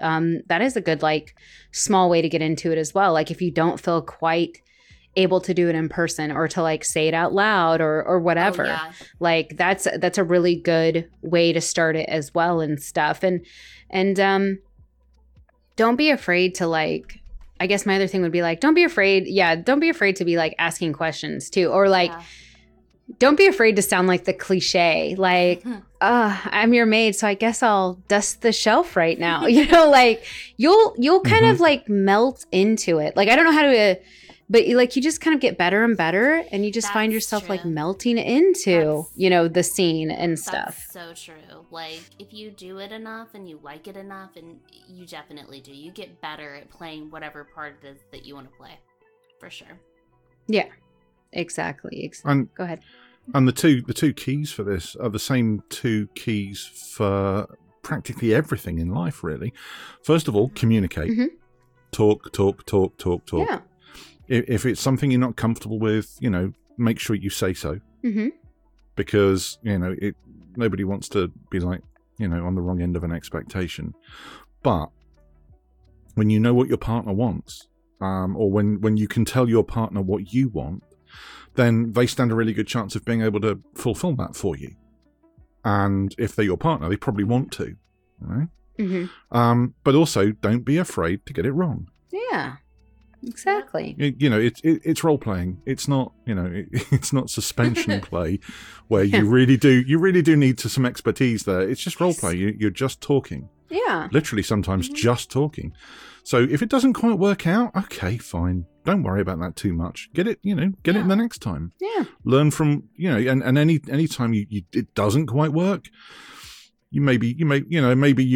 like small way to get into it as well. Like if you don't feel quite able to do it in person or to like say it out loud or whatever. Oh, yeah. Like that's a really good way to start it as well and stuff. And don't be afraid to like, I guess my other thing would be like, don't be afraid to be like asking questions too. Or like, don't be afraid to sound like the cliche, like, I'm your maid, so I guess I'll dust the shelf right now. You know, like you'll kind of like melt into it. Like, I don't know how to, but like you just kind of get better and better, and you just find yourself like melting into, you know, the scene and stuff. That's so true. Like if you do it enough and you like it enough, and you definitely do, you get better at playing whatever part it is that you want to play, for sure. Yeah, exactly. And, go ahead. And the two keys for this are the same two keys for practically everything in life, really. First of all, communicate. Mm-hmm. Talk. Yeah. If it's something you're not comfortable with, you know, make sure you say so. Mm-hmm. Because, you know, nobody wants to be like, you know, on the wrong end of an expectation. But when you know what your partner wants, or when you can tell your partner what you want, then they stand a really good chance of being able to fulfill that for you. And if they're your partner, they probably want to. Right? Mm-hmm. But also, don't be afraid to get it wrong. Yeah. Exactly. You know, it's role playing. It's not, you know, it's not suspension play where you really do need some expertise there. It's just role play. You're just talking. Yeah. Literally sometimes just talking. So if it doesn't quite work out, okay, fine. Don't worry about that too much. Get it the next time. Yeah. Learn from, you know, and any time it doesn't quite work, Maybe you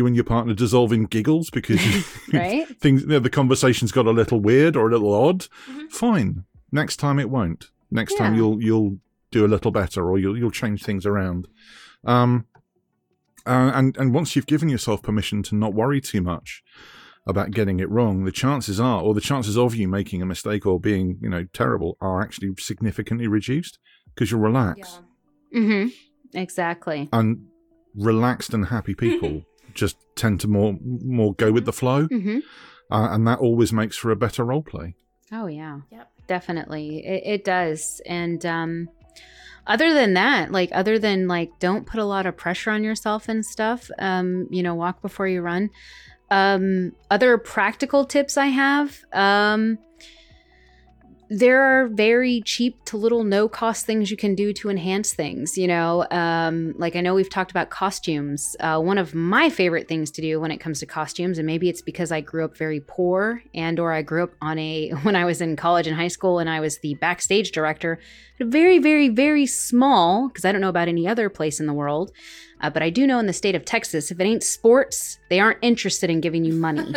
and your partner dissolve in giggles because things, you know, the conversation's got a little weird or a little odd. Mm-hmm. Fine. Next time it won't. Next time you'll do a little better, or you'll change things around. And once you've given yourself permission to not worry too much about getting it wrong, the chances are, or the chances of you making a mistake or being, you know, terrible are actually significantly reduced because you're relaxed. Yeah. Mm-hmm. Exactly. And relaxed and happy people just tend to more go with the flow. Mm-hmm. And that always makes for a better role play. Oh, yeah. Yep. Definitely. It does. And other than that, don't put a lot of pressure on yourself and stuff, walk before you run. Other practical tips I have, there are very cheap to little no-cost things you can do to enhance things, I know we've talked about costumes. One of my favorite things to do when it comes to costumes, and maybe it's because I grew up very poor or I grew up when I was in college and high school and I was the backstage director at a very, very, very small, because I don't know about any other place in the world, but I do know in the state of Texas, if it ain't sports, they aren't interested in giving you money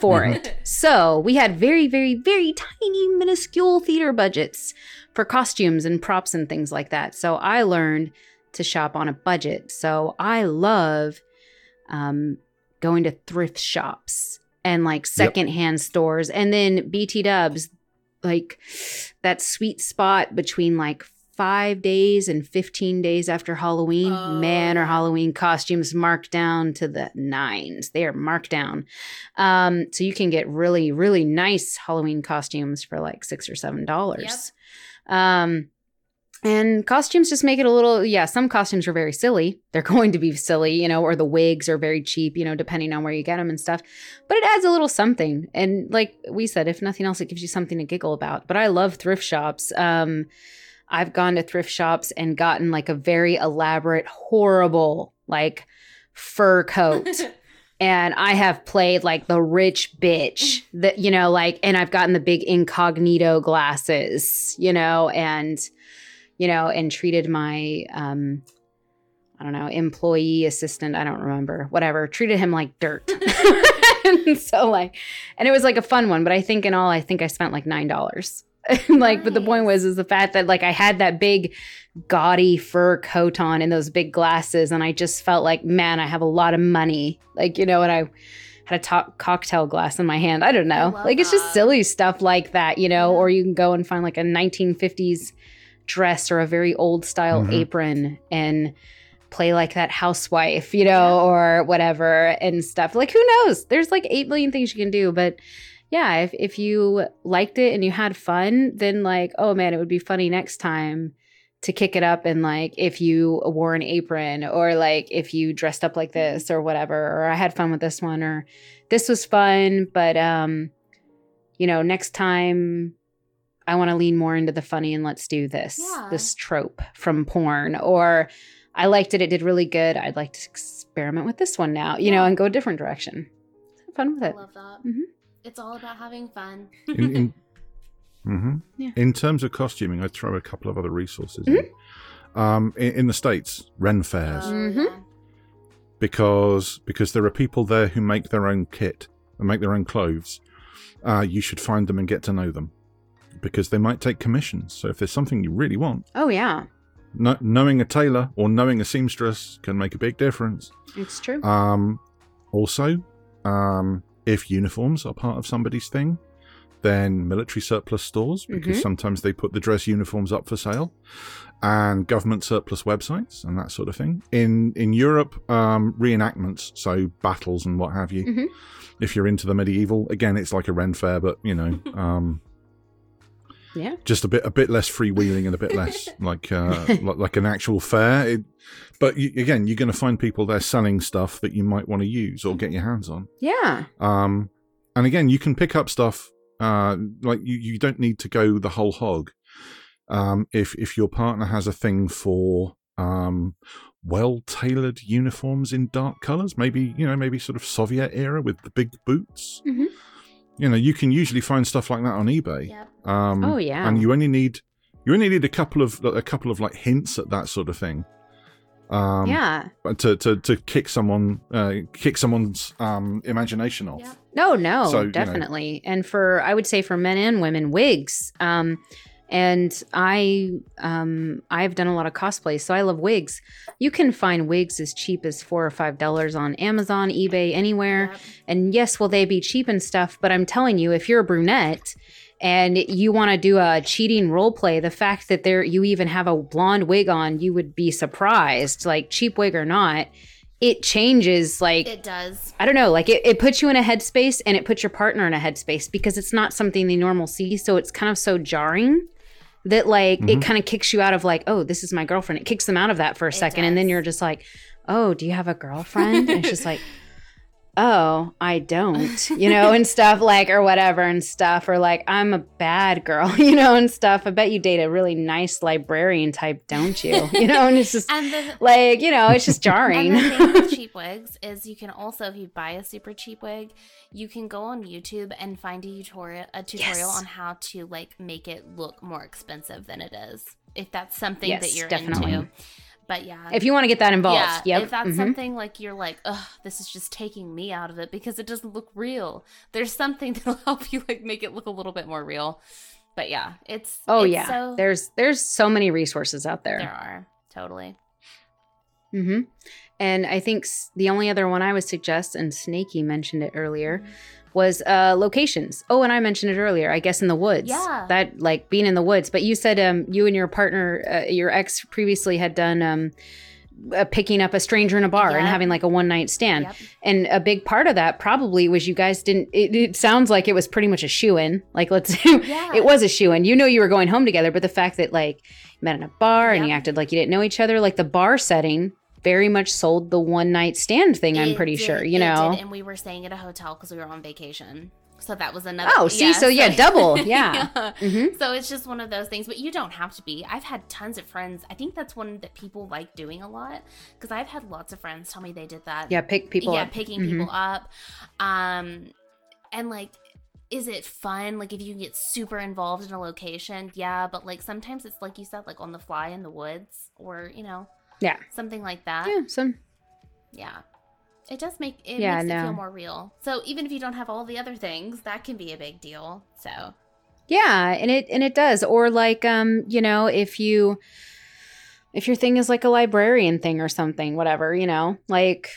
for it. So we had very, very, very tiny, minuscule theater budgets for costumes and props and things like that. So I learned to shop on a budget. So I love going to thrift shops and secondhand stores, and then BT Dubs, that sweet spot between 5 days and 15 days after Halloween, man, are Halloween costumes marked down to the nines. They are marked down. So you can get really, really nice Halloween costumes for $6 or $7. Yep. And costumes just make it a little, some costumes are very silly. They're going to be silly, or the wigs are very cheap, depending on where you get them and stuff. But it adds a little something. And like we said, if nothing else, it gives you something to giggle about. But I love thrift shops. I've gone to thrift shops and gotten a very elaborate, horrible, fur coat. And I have played the rich bitch that, and I've gotten the big incognito glasses, and treated my, employee assistant. I don't remember, whatever, treated him like dirt. And so and it was a fun one, but I think in all, I spent $9. Nice. But the point was the fact that I had that big gaudy fur coat on and those big glasses, and I just felt man, I have a lot of money, and I had a cocktail glass in my hand. I don't know, it's just silly stuff like that, yeah. Or you can go and find a 1950s dress or a very old style apron and play that housewife, or whatever and stuff. Who knows? There's 8 million things you can do, but. Yeah, if you liked it and you had fun, then oh man, it would be funny next time to kick it up and if you wore an apron or if you dressed up like this or whatever, or I had fun with this one or this was fun, but next time I want to lean more into the funny and let's do this trope from porn, or I liked it did really good, I'd like to experiment with this one now, and go a different direction. Have fun with it. I love that. Mm-hmm. It's all about having fun. In terms of costuming, I'd throw a couple of other resources in. In the States, Ren Fairs. Because there are people there who make their own kit and make their own clothes. You should find them and get to know them because they might take commissions. So if there's something you really want. Oh, yeah. Knowing a tailor or knowing a seamstress can make a big difference. It's true. If uniforms are part of somebody's thing, then military surplus stores, because sometimes they put the dress uniforms up for sale, and government surplus websites and that sort of thing. In Europe, reenactments, so battles and what have you. If you're into the medieval, again, it's like a Ren Fair, but just a bit less freewheeling and a bit less like an actual fair. But you're going to find people there selling stuff that you might want to use or get your hands on. Yeah. And again, you can pick up stuff you don't need to go the whole hog. If your partner has a thing for well-tailored uniforms in dark colors, maybe sort of Soviet era with the big boots. You can usually find stuff like that on eBay. Yep. And you only need a couple of hints at that sort of thing. To kick someone's imagination off. Yep. No, definitely. And I would say for men and women, wigs. And I've done a lot of cosplay, so I love wigs. You can find wigs as cheap as $4 or $5 on Amazon, eBay, anywhere. Yeah. And yes, will they be cheap and stuff? But I'm telling you, if you're a brunette and you want to do a cheating role play, the fact that you even have a blonde wig on, you would be surprised. Like, cheap wig or not, it changes. Like, it does. I don't know. Like, it puts you in a headspace, and it puts your partner in a headspace, because it's not something they normal see. So it's kind of so jarring that, like, it kind of kicks you out of, like, oh, this is my girlfriend. It kicks them out of that for a second. Does. And then you're just like, oh, do you have a girlfriend? And it's just like, oh, I don't, you know, and stuff, like, or whatever and stuff. Or like, I'm a bad girl, you know, and stuff. I bet you date a really nice librarian type, don't you? You know, and it's just like, you know, it's just jarring. And the thing with cheap wigs is you can also, if you buy a super cheap wig, you can go on YouTube and find a tutorial on how to, like, make it look more expensive than it is, if that's something that you're into. But yeah, if you want to get that involved, if that's something like you're like, ugh, this is just taking me out of it because it doesn't look real. There's something that'll help you, like, make it look a little bit more real. But yeah, it's there's so many resources out there. There are, totally. Mm-hmm. And I think the only other one I would suggest, and Snakey mentioned it earlier, was locations. Oh, and I mentioned it earlier, I guess, in the woods. Yeah. That, like, being in the woods. But you said you and your partner, your ex previously had done picking up a stranger in a bar and having, like, a one-night stand. Yep. And a big part of that probably was you guys didn't – it sounds like it was pretty much a shoo-in. Like, it was a shoo-in. You know you were going home together, but the fact that, like, you met in a bar and you acted like you didn't know each other, like, the bar setting – very much sold the one night stand thing. I'm pretty sure. And we were staying at a hotel because we were on vacation, so that was another. Oh, see, so yeah, double, yeah. Mm-hmm. So it's just one of those things, but you don't have to be. I've had tons of friends. I think that's one that people like doing a lot, because I've had lots of friends tell me they did that. Yeah, pick people. Yeah, up. Picking people up, and like. Is it fun? Like, if you get super involved in a location, yeah. But, like, sometimes it's, like you said, like, on the fly in the woods, or, you know. Yeah. Something like that. Yeah. Yeah. It does make it makes it feel more real. So even if you don't have all the other things, that can be a big deal. So yeah, and it does. Or, like, you know, if your thing is, like, a librarian thing or something, whatever, you know, like,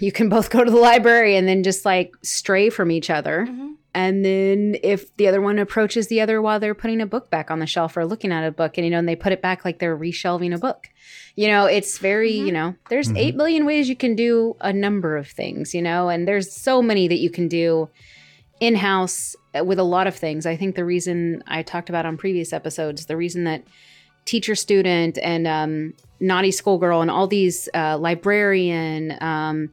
you can both go to the library and then just, like, stray from each other. Mm-hmm. And then if the other one approaches the other while they're putting a book back on the shelf or looking at a book, and, you know, and they put it back like they're reshelving a book, you know, it's very, you know, there's 8 million ways you can do a number of things, you know, and there's so many that you can do in-house with a lot of things. I think the reason I talked about on previous episodes, the reason that Teacher Student and Naughty Schoolgirl and all these librarian,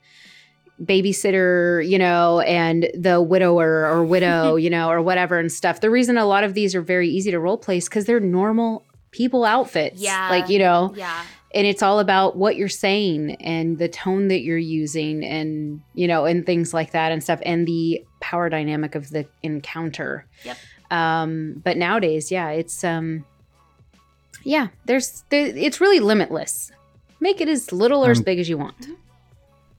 babysitter, you know, and the widower or widow, you know, or whatever and stuff. The reason a lot of these are very easy to role play is because they're normal people outfits. Yeah. Like, you know. Yeah. And it's all about what you're saying and the tone that you're using and, you know, and things like that and stuff, and the power dynamic of the encounter. Yep. But nowadays, yeah, it's it's really limitless. Make it as little or as big as you want.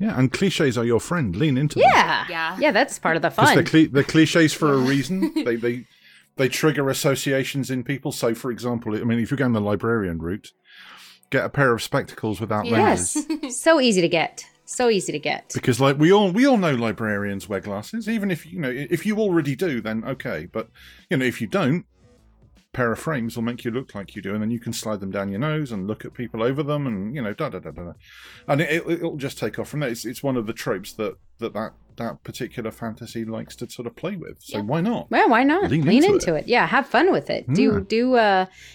Yeah, and cliches are your friend. Lean into them. Yeah, that's part of the fun. Because they're cliches for a reason. They trigger associations in people. So, for example, I mean, if you're going the librarian route, get a pair of spectacles without lenses. Yes, so easy to get. Because, like, we all know librarians wear glasses. Even if, you know, if you already do, then okay. But, you know, if you don't, a pair of frames will make you look like you do, and then you can slide them down your nose and look at people over them, and, you know, and it'll just take off from there. It's one of the tropes that particular fantasy likes to sort of play with. So why not? Well, why not? Lean into it. Yeah, have fun with it. Do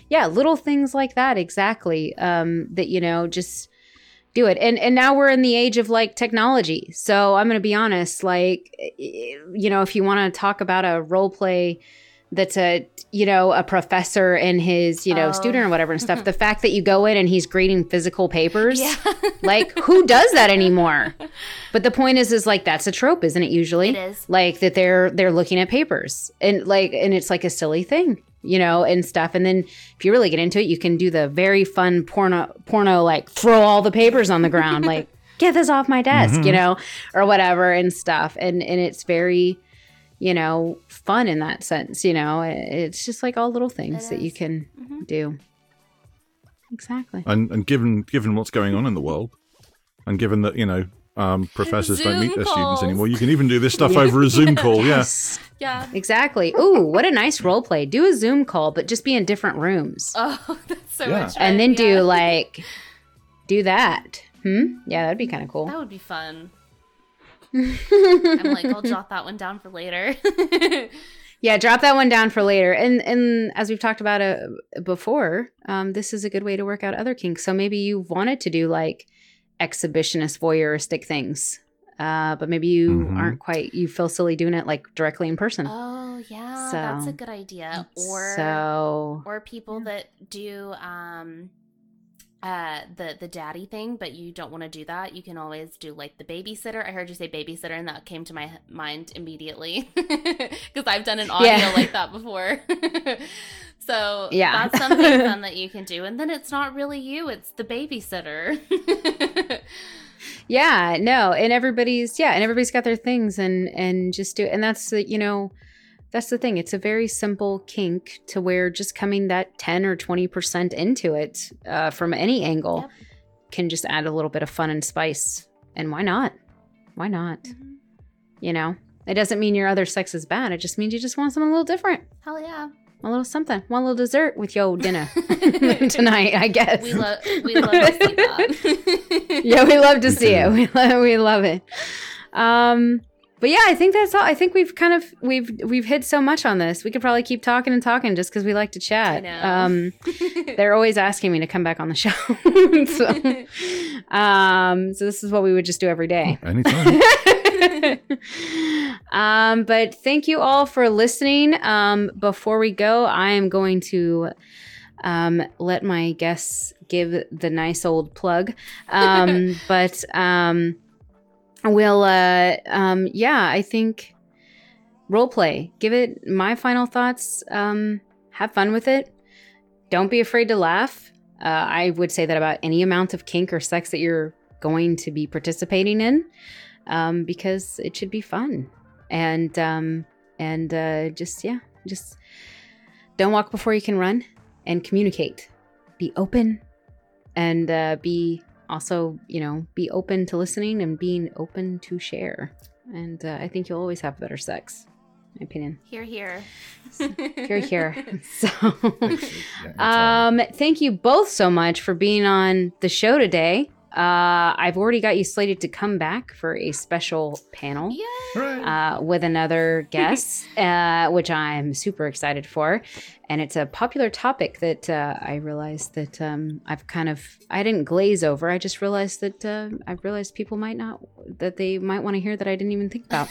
little things like that, exactly. That, you know, just do it. And now we're in the age of, like, technology. So I'm going to be honest, like, you know, if you want to talk about a role play that's a, you know, a professor and his, you know, student or whatever and stuff. The fact that you go in and he's grading physical papers, like, who does that anymore? But the point is like, that's a trope, isn't it? Usually, it is. Like, that they're looking at papers and, like, and it's like a silly thing, you know, and stuff. And then if you really get into it, you can do the very fun porno, like, throw all the papers on the ground, like, get this off my desk, you know, or whatever and stuff. And it's very. you know, fun in that sense. You know, it's just like all little things that you can do. Exactly. And given what's going on in the world, and given that, you know, professors don't meet their students anymore, you can even do this stuff over a Zoom call. Yes. Yeah. Exactly. Ooh, what a nice role play. Do a Zoom call, but just be in different rooms. Oh, that's so much fun. And then do that. Yeah, that'd be kind of cool. That would be fun. I'm like, I'll jot that one down for later. Yeah, drop that one down for later. And as we've talked about before, this is a good way to work out other kinks. So maybe you wanted to do like exhibitionist, voyeuristic things, but maybe you aren't quite. You feel silly doing it like directly in person. Oh yeah, so that's a good idea. Or people that do the daddy thing, but you don't want to do that. You can always do like the babysitter. I heard you say babysitter, and that came to my mind immediately because I've done an audio like that before. So that's something fun that you can do, and then it's not really you; it's the babysitter. And everybody's got their things, and just do it. And that's the that's the thing. It's a very simple kink to where just coming that 10 or 20% into it from any angle can just add a little bit of fun and spice. And why not? Why not? Mm-hmm. You know, it doesn't mean your other sex is bad. It just means you just want something a little different. Hell yeah. A little something. One little dessert with your dinner tonight, I guess. We love to see that. Yeah, we love to see it. We love it. But yeah, I think that's all. I think we've hit so much on this. We could probably keep talking and talking just because we like to chat. I know. They're always asking me to come back on the show. So this is what we would just do every day. Anytime. But thank you all for listening. Before we go, I am going to let my guests give the nice old plug. We'll, I think role play. Give it my final thoughts. Have fun with it. Don't be afraid to laugh. I would say that about any amount of kink or sex that you're going to be participating in, because it should be fun. And just don't walk before you can run, and communicate. Be open, and be open to listening and being open to share. And I think you'll always have better sex. My opinion. Hear, hear. Hear, hear. So thank you both so much for being on the show today. I've already got you slated to come back for a special panel with another guest, which I'm super excited for. And it's a popular topic that I realized that I didn't glaze over. I just realized that people might want to hear that I didn't even think about.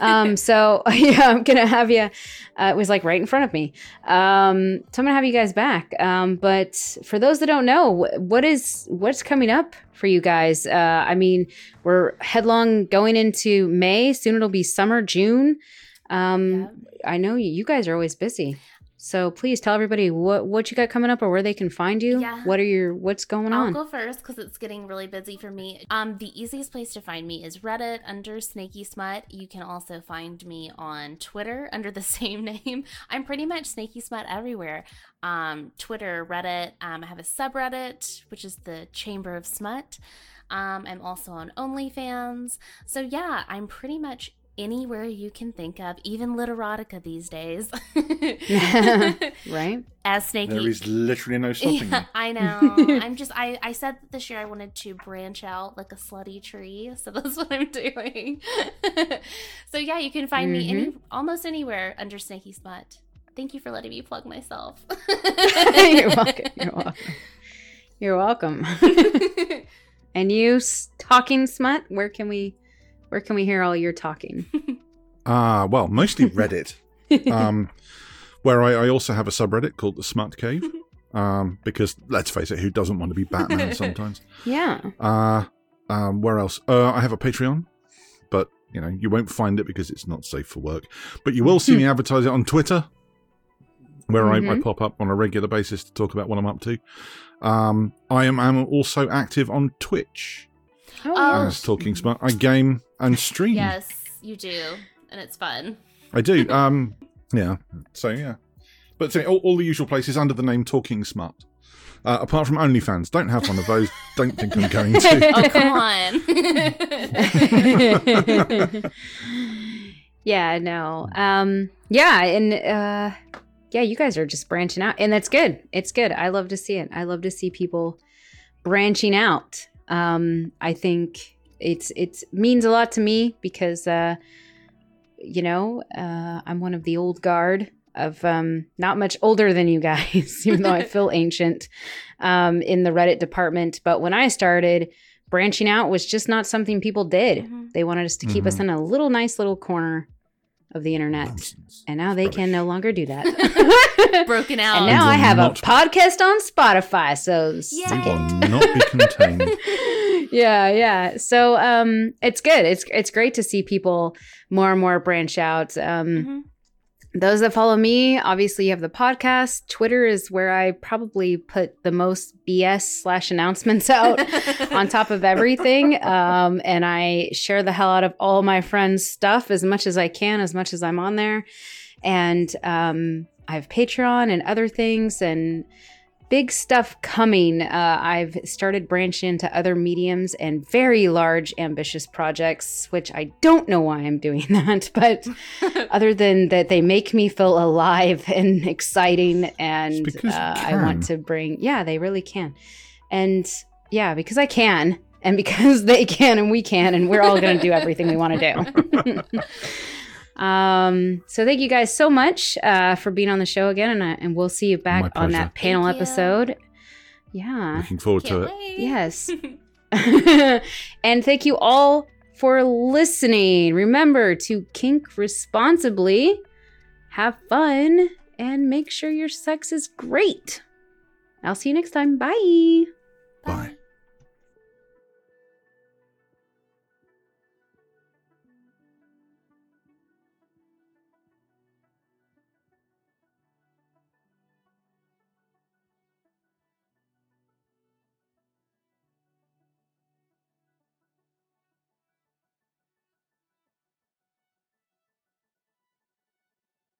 I'm going to have you. It was like right in front of me. So I'm going to have you guys back. But for those that don't know, what's coming up for you guys? We're headlong going into May. Soon it'll be summer, June. I know you guys are always busy. So please tell everybody what you got coming up or where they can find you. Yeah. What's going on? I'll go first because it's getting really busy for me. The easiest place to find me is Reddit under Snakey Smut. You can also find me on Twitter under the same name. I'm pretty much Snakey Smut everywhere. Twitter, Reddit. I have a subreddit, which is The Chamber of Smut. I'm also on OnlyFans. So yeah, I'm pretty much anywhere you can think of, even Literotica these days. Right? As Snakey. There is literally no stopping you. I know. I said that this year I wanted to branch out like a slutty tree, so that's what I'm doing. So yeah, you can find me almost anywhere under Snakey Smut. Thank you for letting me plug myself. You're welcome. And you, Talking Smut, where can we hear all your talking? Well, mostly Reddit, where I also have a subreddit called The Smut Cave, because let's face it, who doesn't want to be Batman sometimes? Yeah. Where else? I have a Patreon, but you won't find it because it's not safe for work. But you will see me advertise it on Twitter, where I pop up on a regular basis to talk about what I'm up to. I am also active on Twitch. Talking Smut. I game and stream. Yes, you do. And it's fun. I do. Yeah. So, yeah. But so, all the usual places under the name Talking Smut. Apart from OnlyFans. Don't have one of those. Don't think I'm going to. Oh, come on. Yeah, no. Yeah, and yeah, you guys are just branching out. And that's good. It's good. I love to see it. I love to see people branching out. I think it means a lot to me because, you know, I'm one of the old guard. Of not much older than you guys, even though I feel ancient in the Reddit department. But when I started, branching out was just not something people did. Mm-hmm. They wanted us to keep us in a little nice little corner of the internet. Nonsense. And now they can no longer do that. Broken out. And now I have a podcast on Spotify, so it will not be contained. Yeah. So it's good. It's great to see people more and more branch out. Those that follow me, obviously you have the podcast. Twitter is where I probably put the most BS/announcements out on top of everything. And I share the hell out of all my friends' stuff as much as I can, as much as I'm on there. And I have Patreon and other things and big stuff coming. I've started branching into other mediums and very large, ambitious projects, which I don't know why I'm doing that, but other than that, they make me feel alive and exciting, and I want to bring... Yeah, they really can. And yeah, because I can, and because they can, and we can, and we're all going to do everything we want to do. So thank you guys so much for being on the show again, and we'll see you back on that panel episode. Yeah, looking forward to it. Yes. And thank you all for listening. Remember to kink responsibly, have fun, and make sure your sex is great. I'll see you next time. Bye.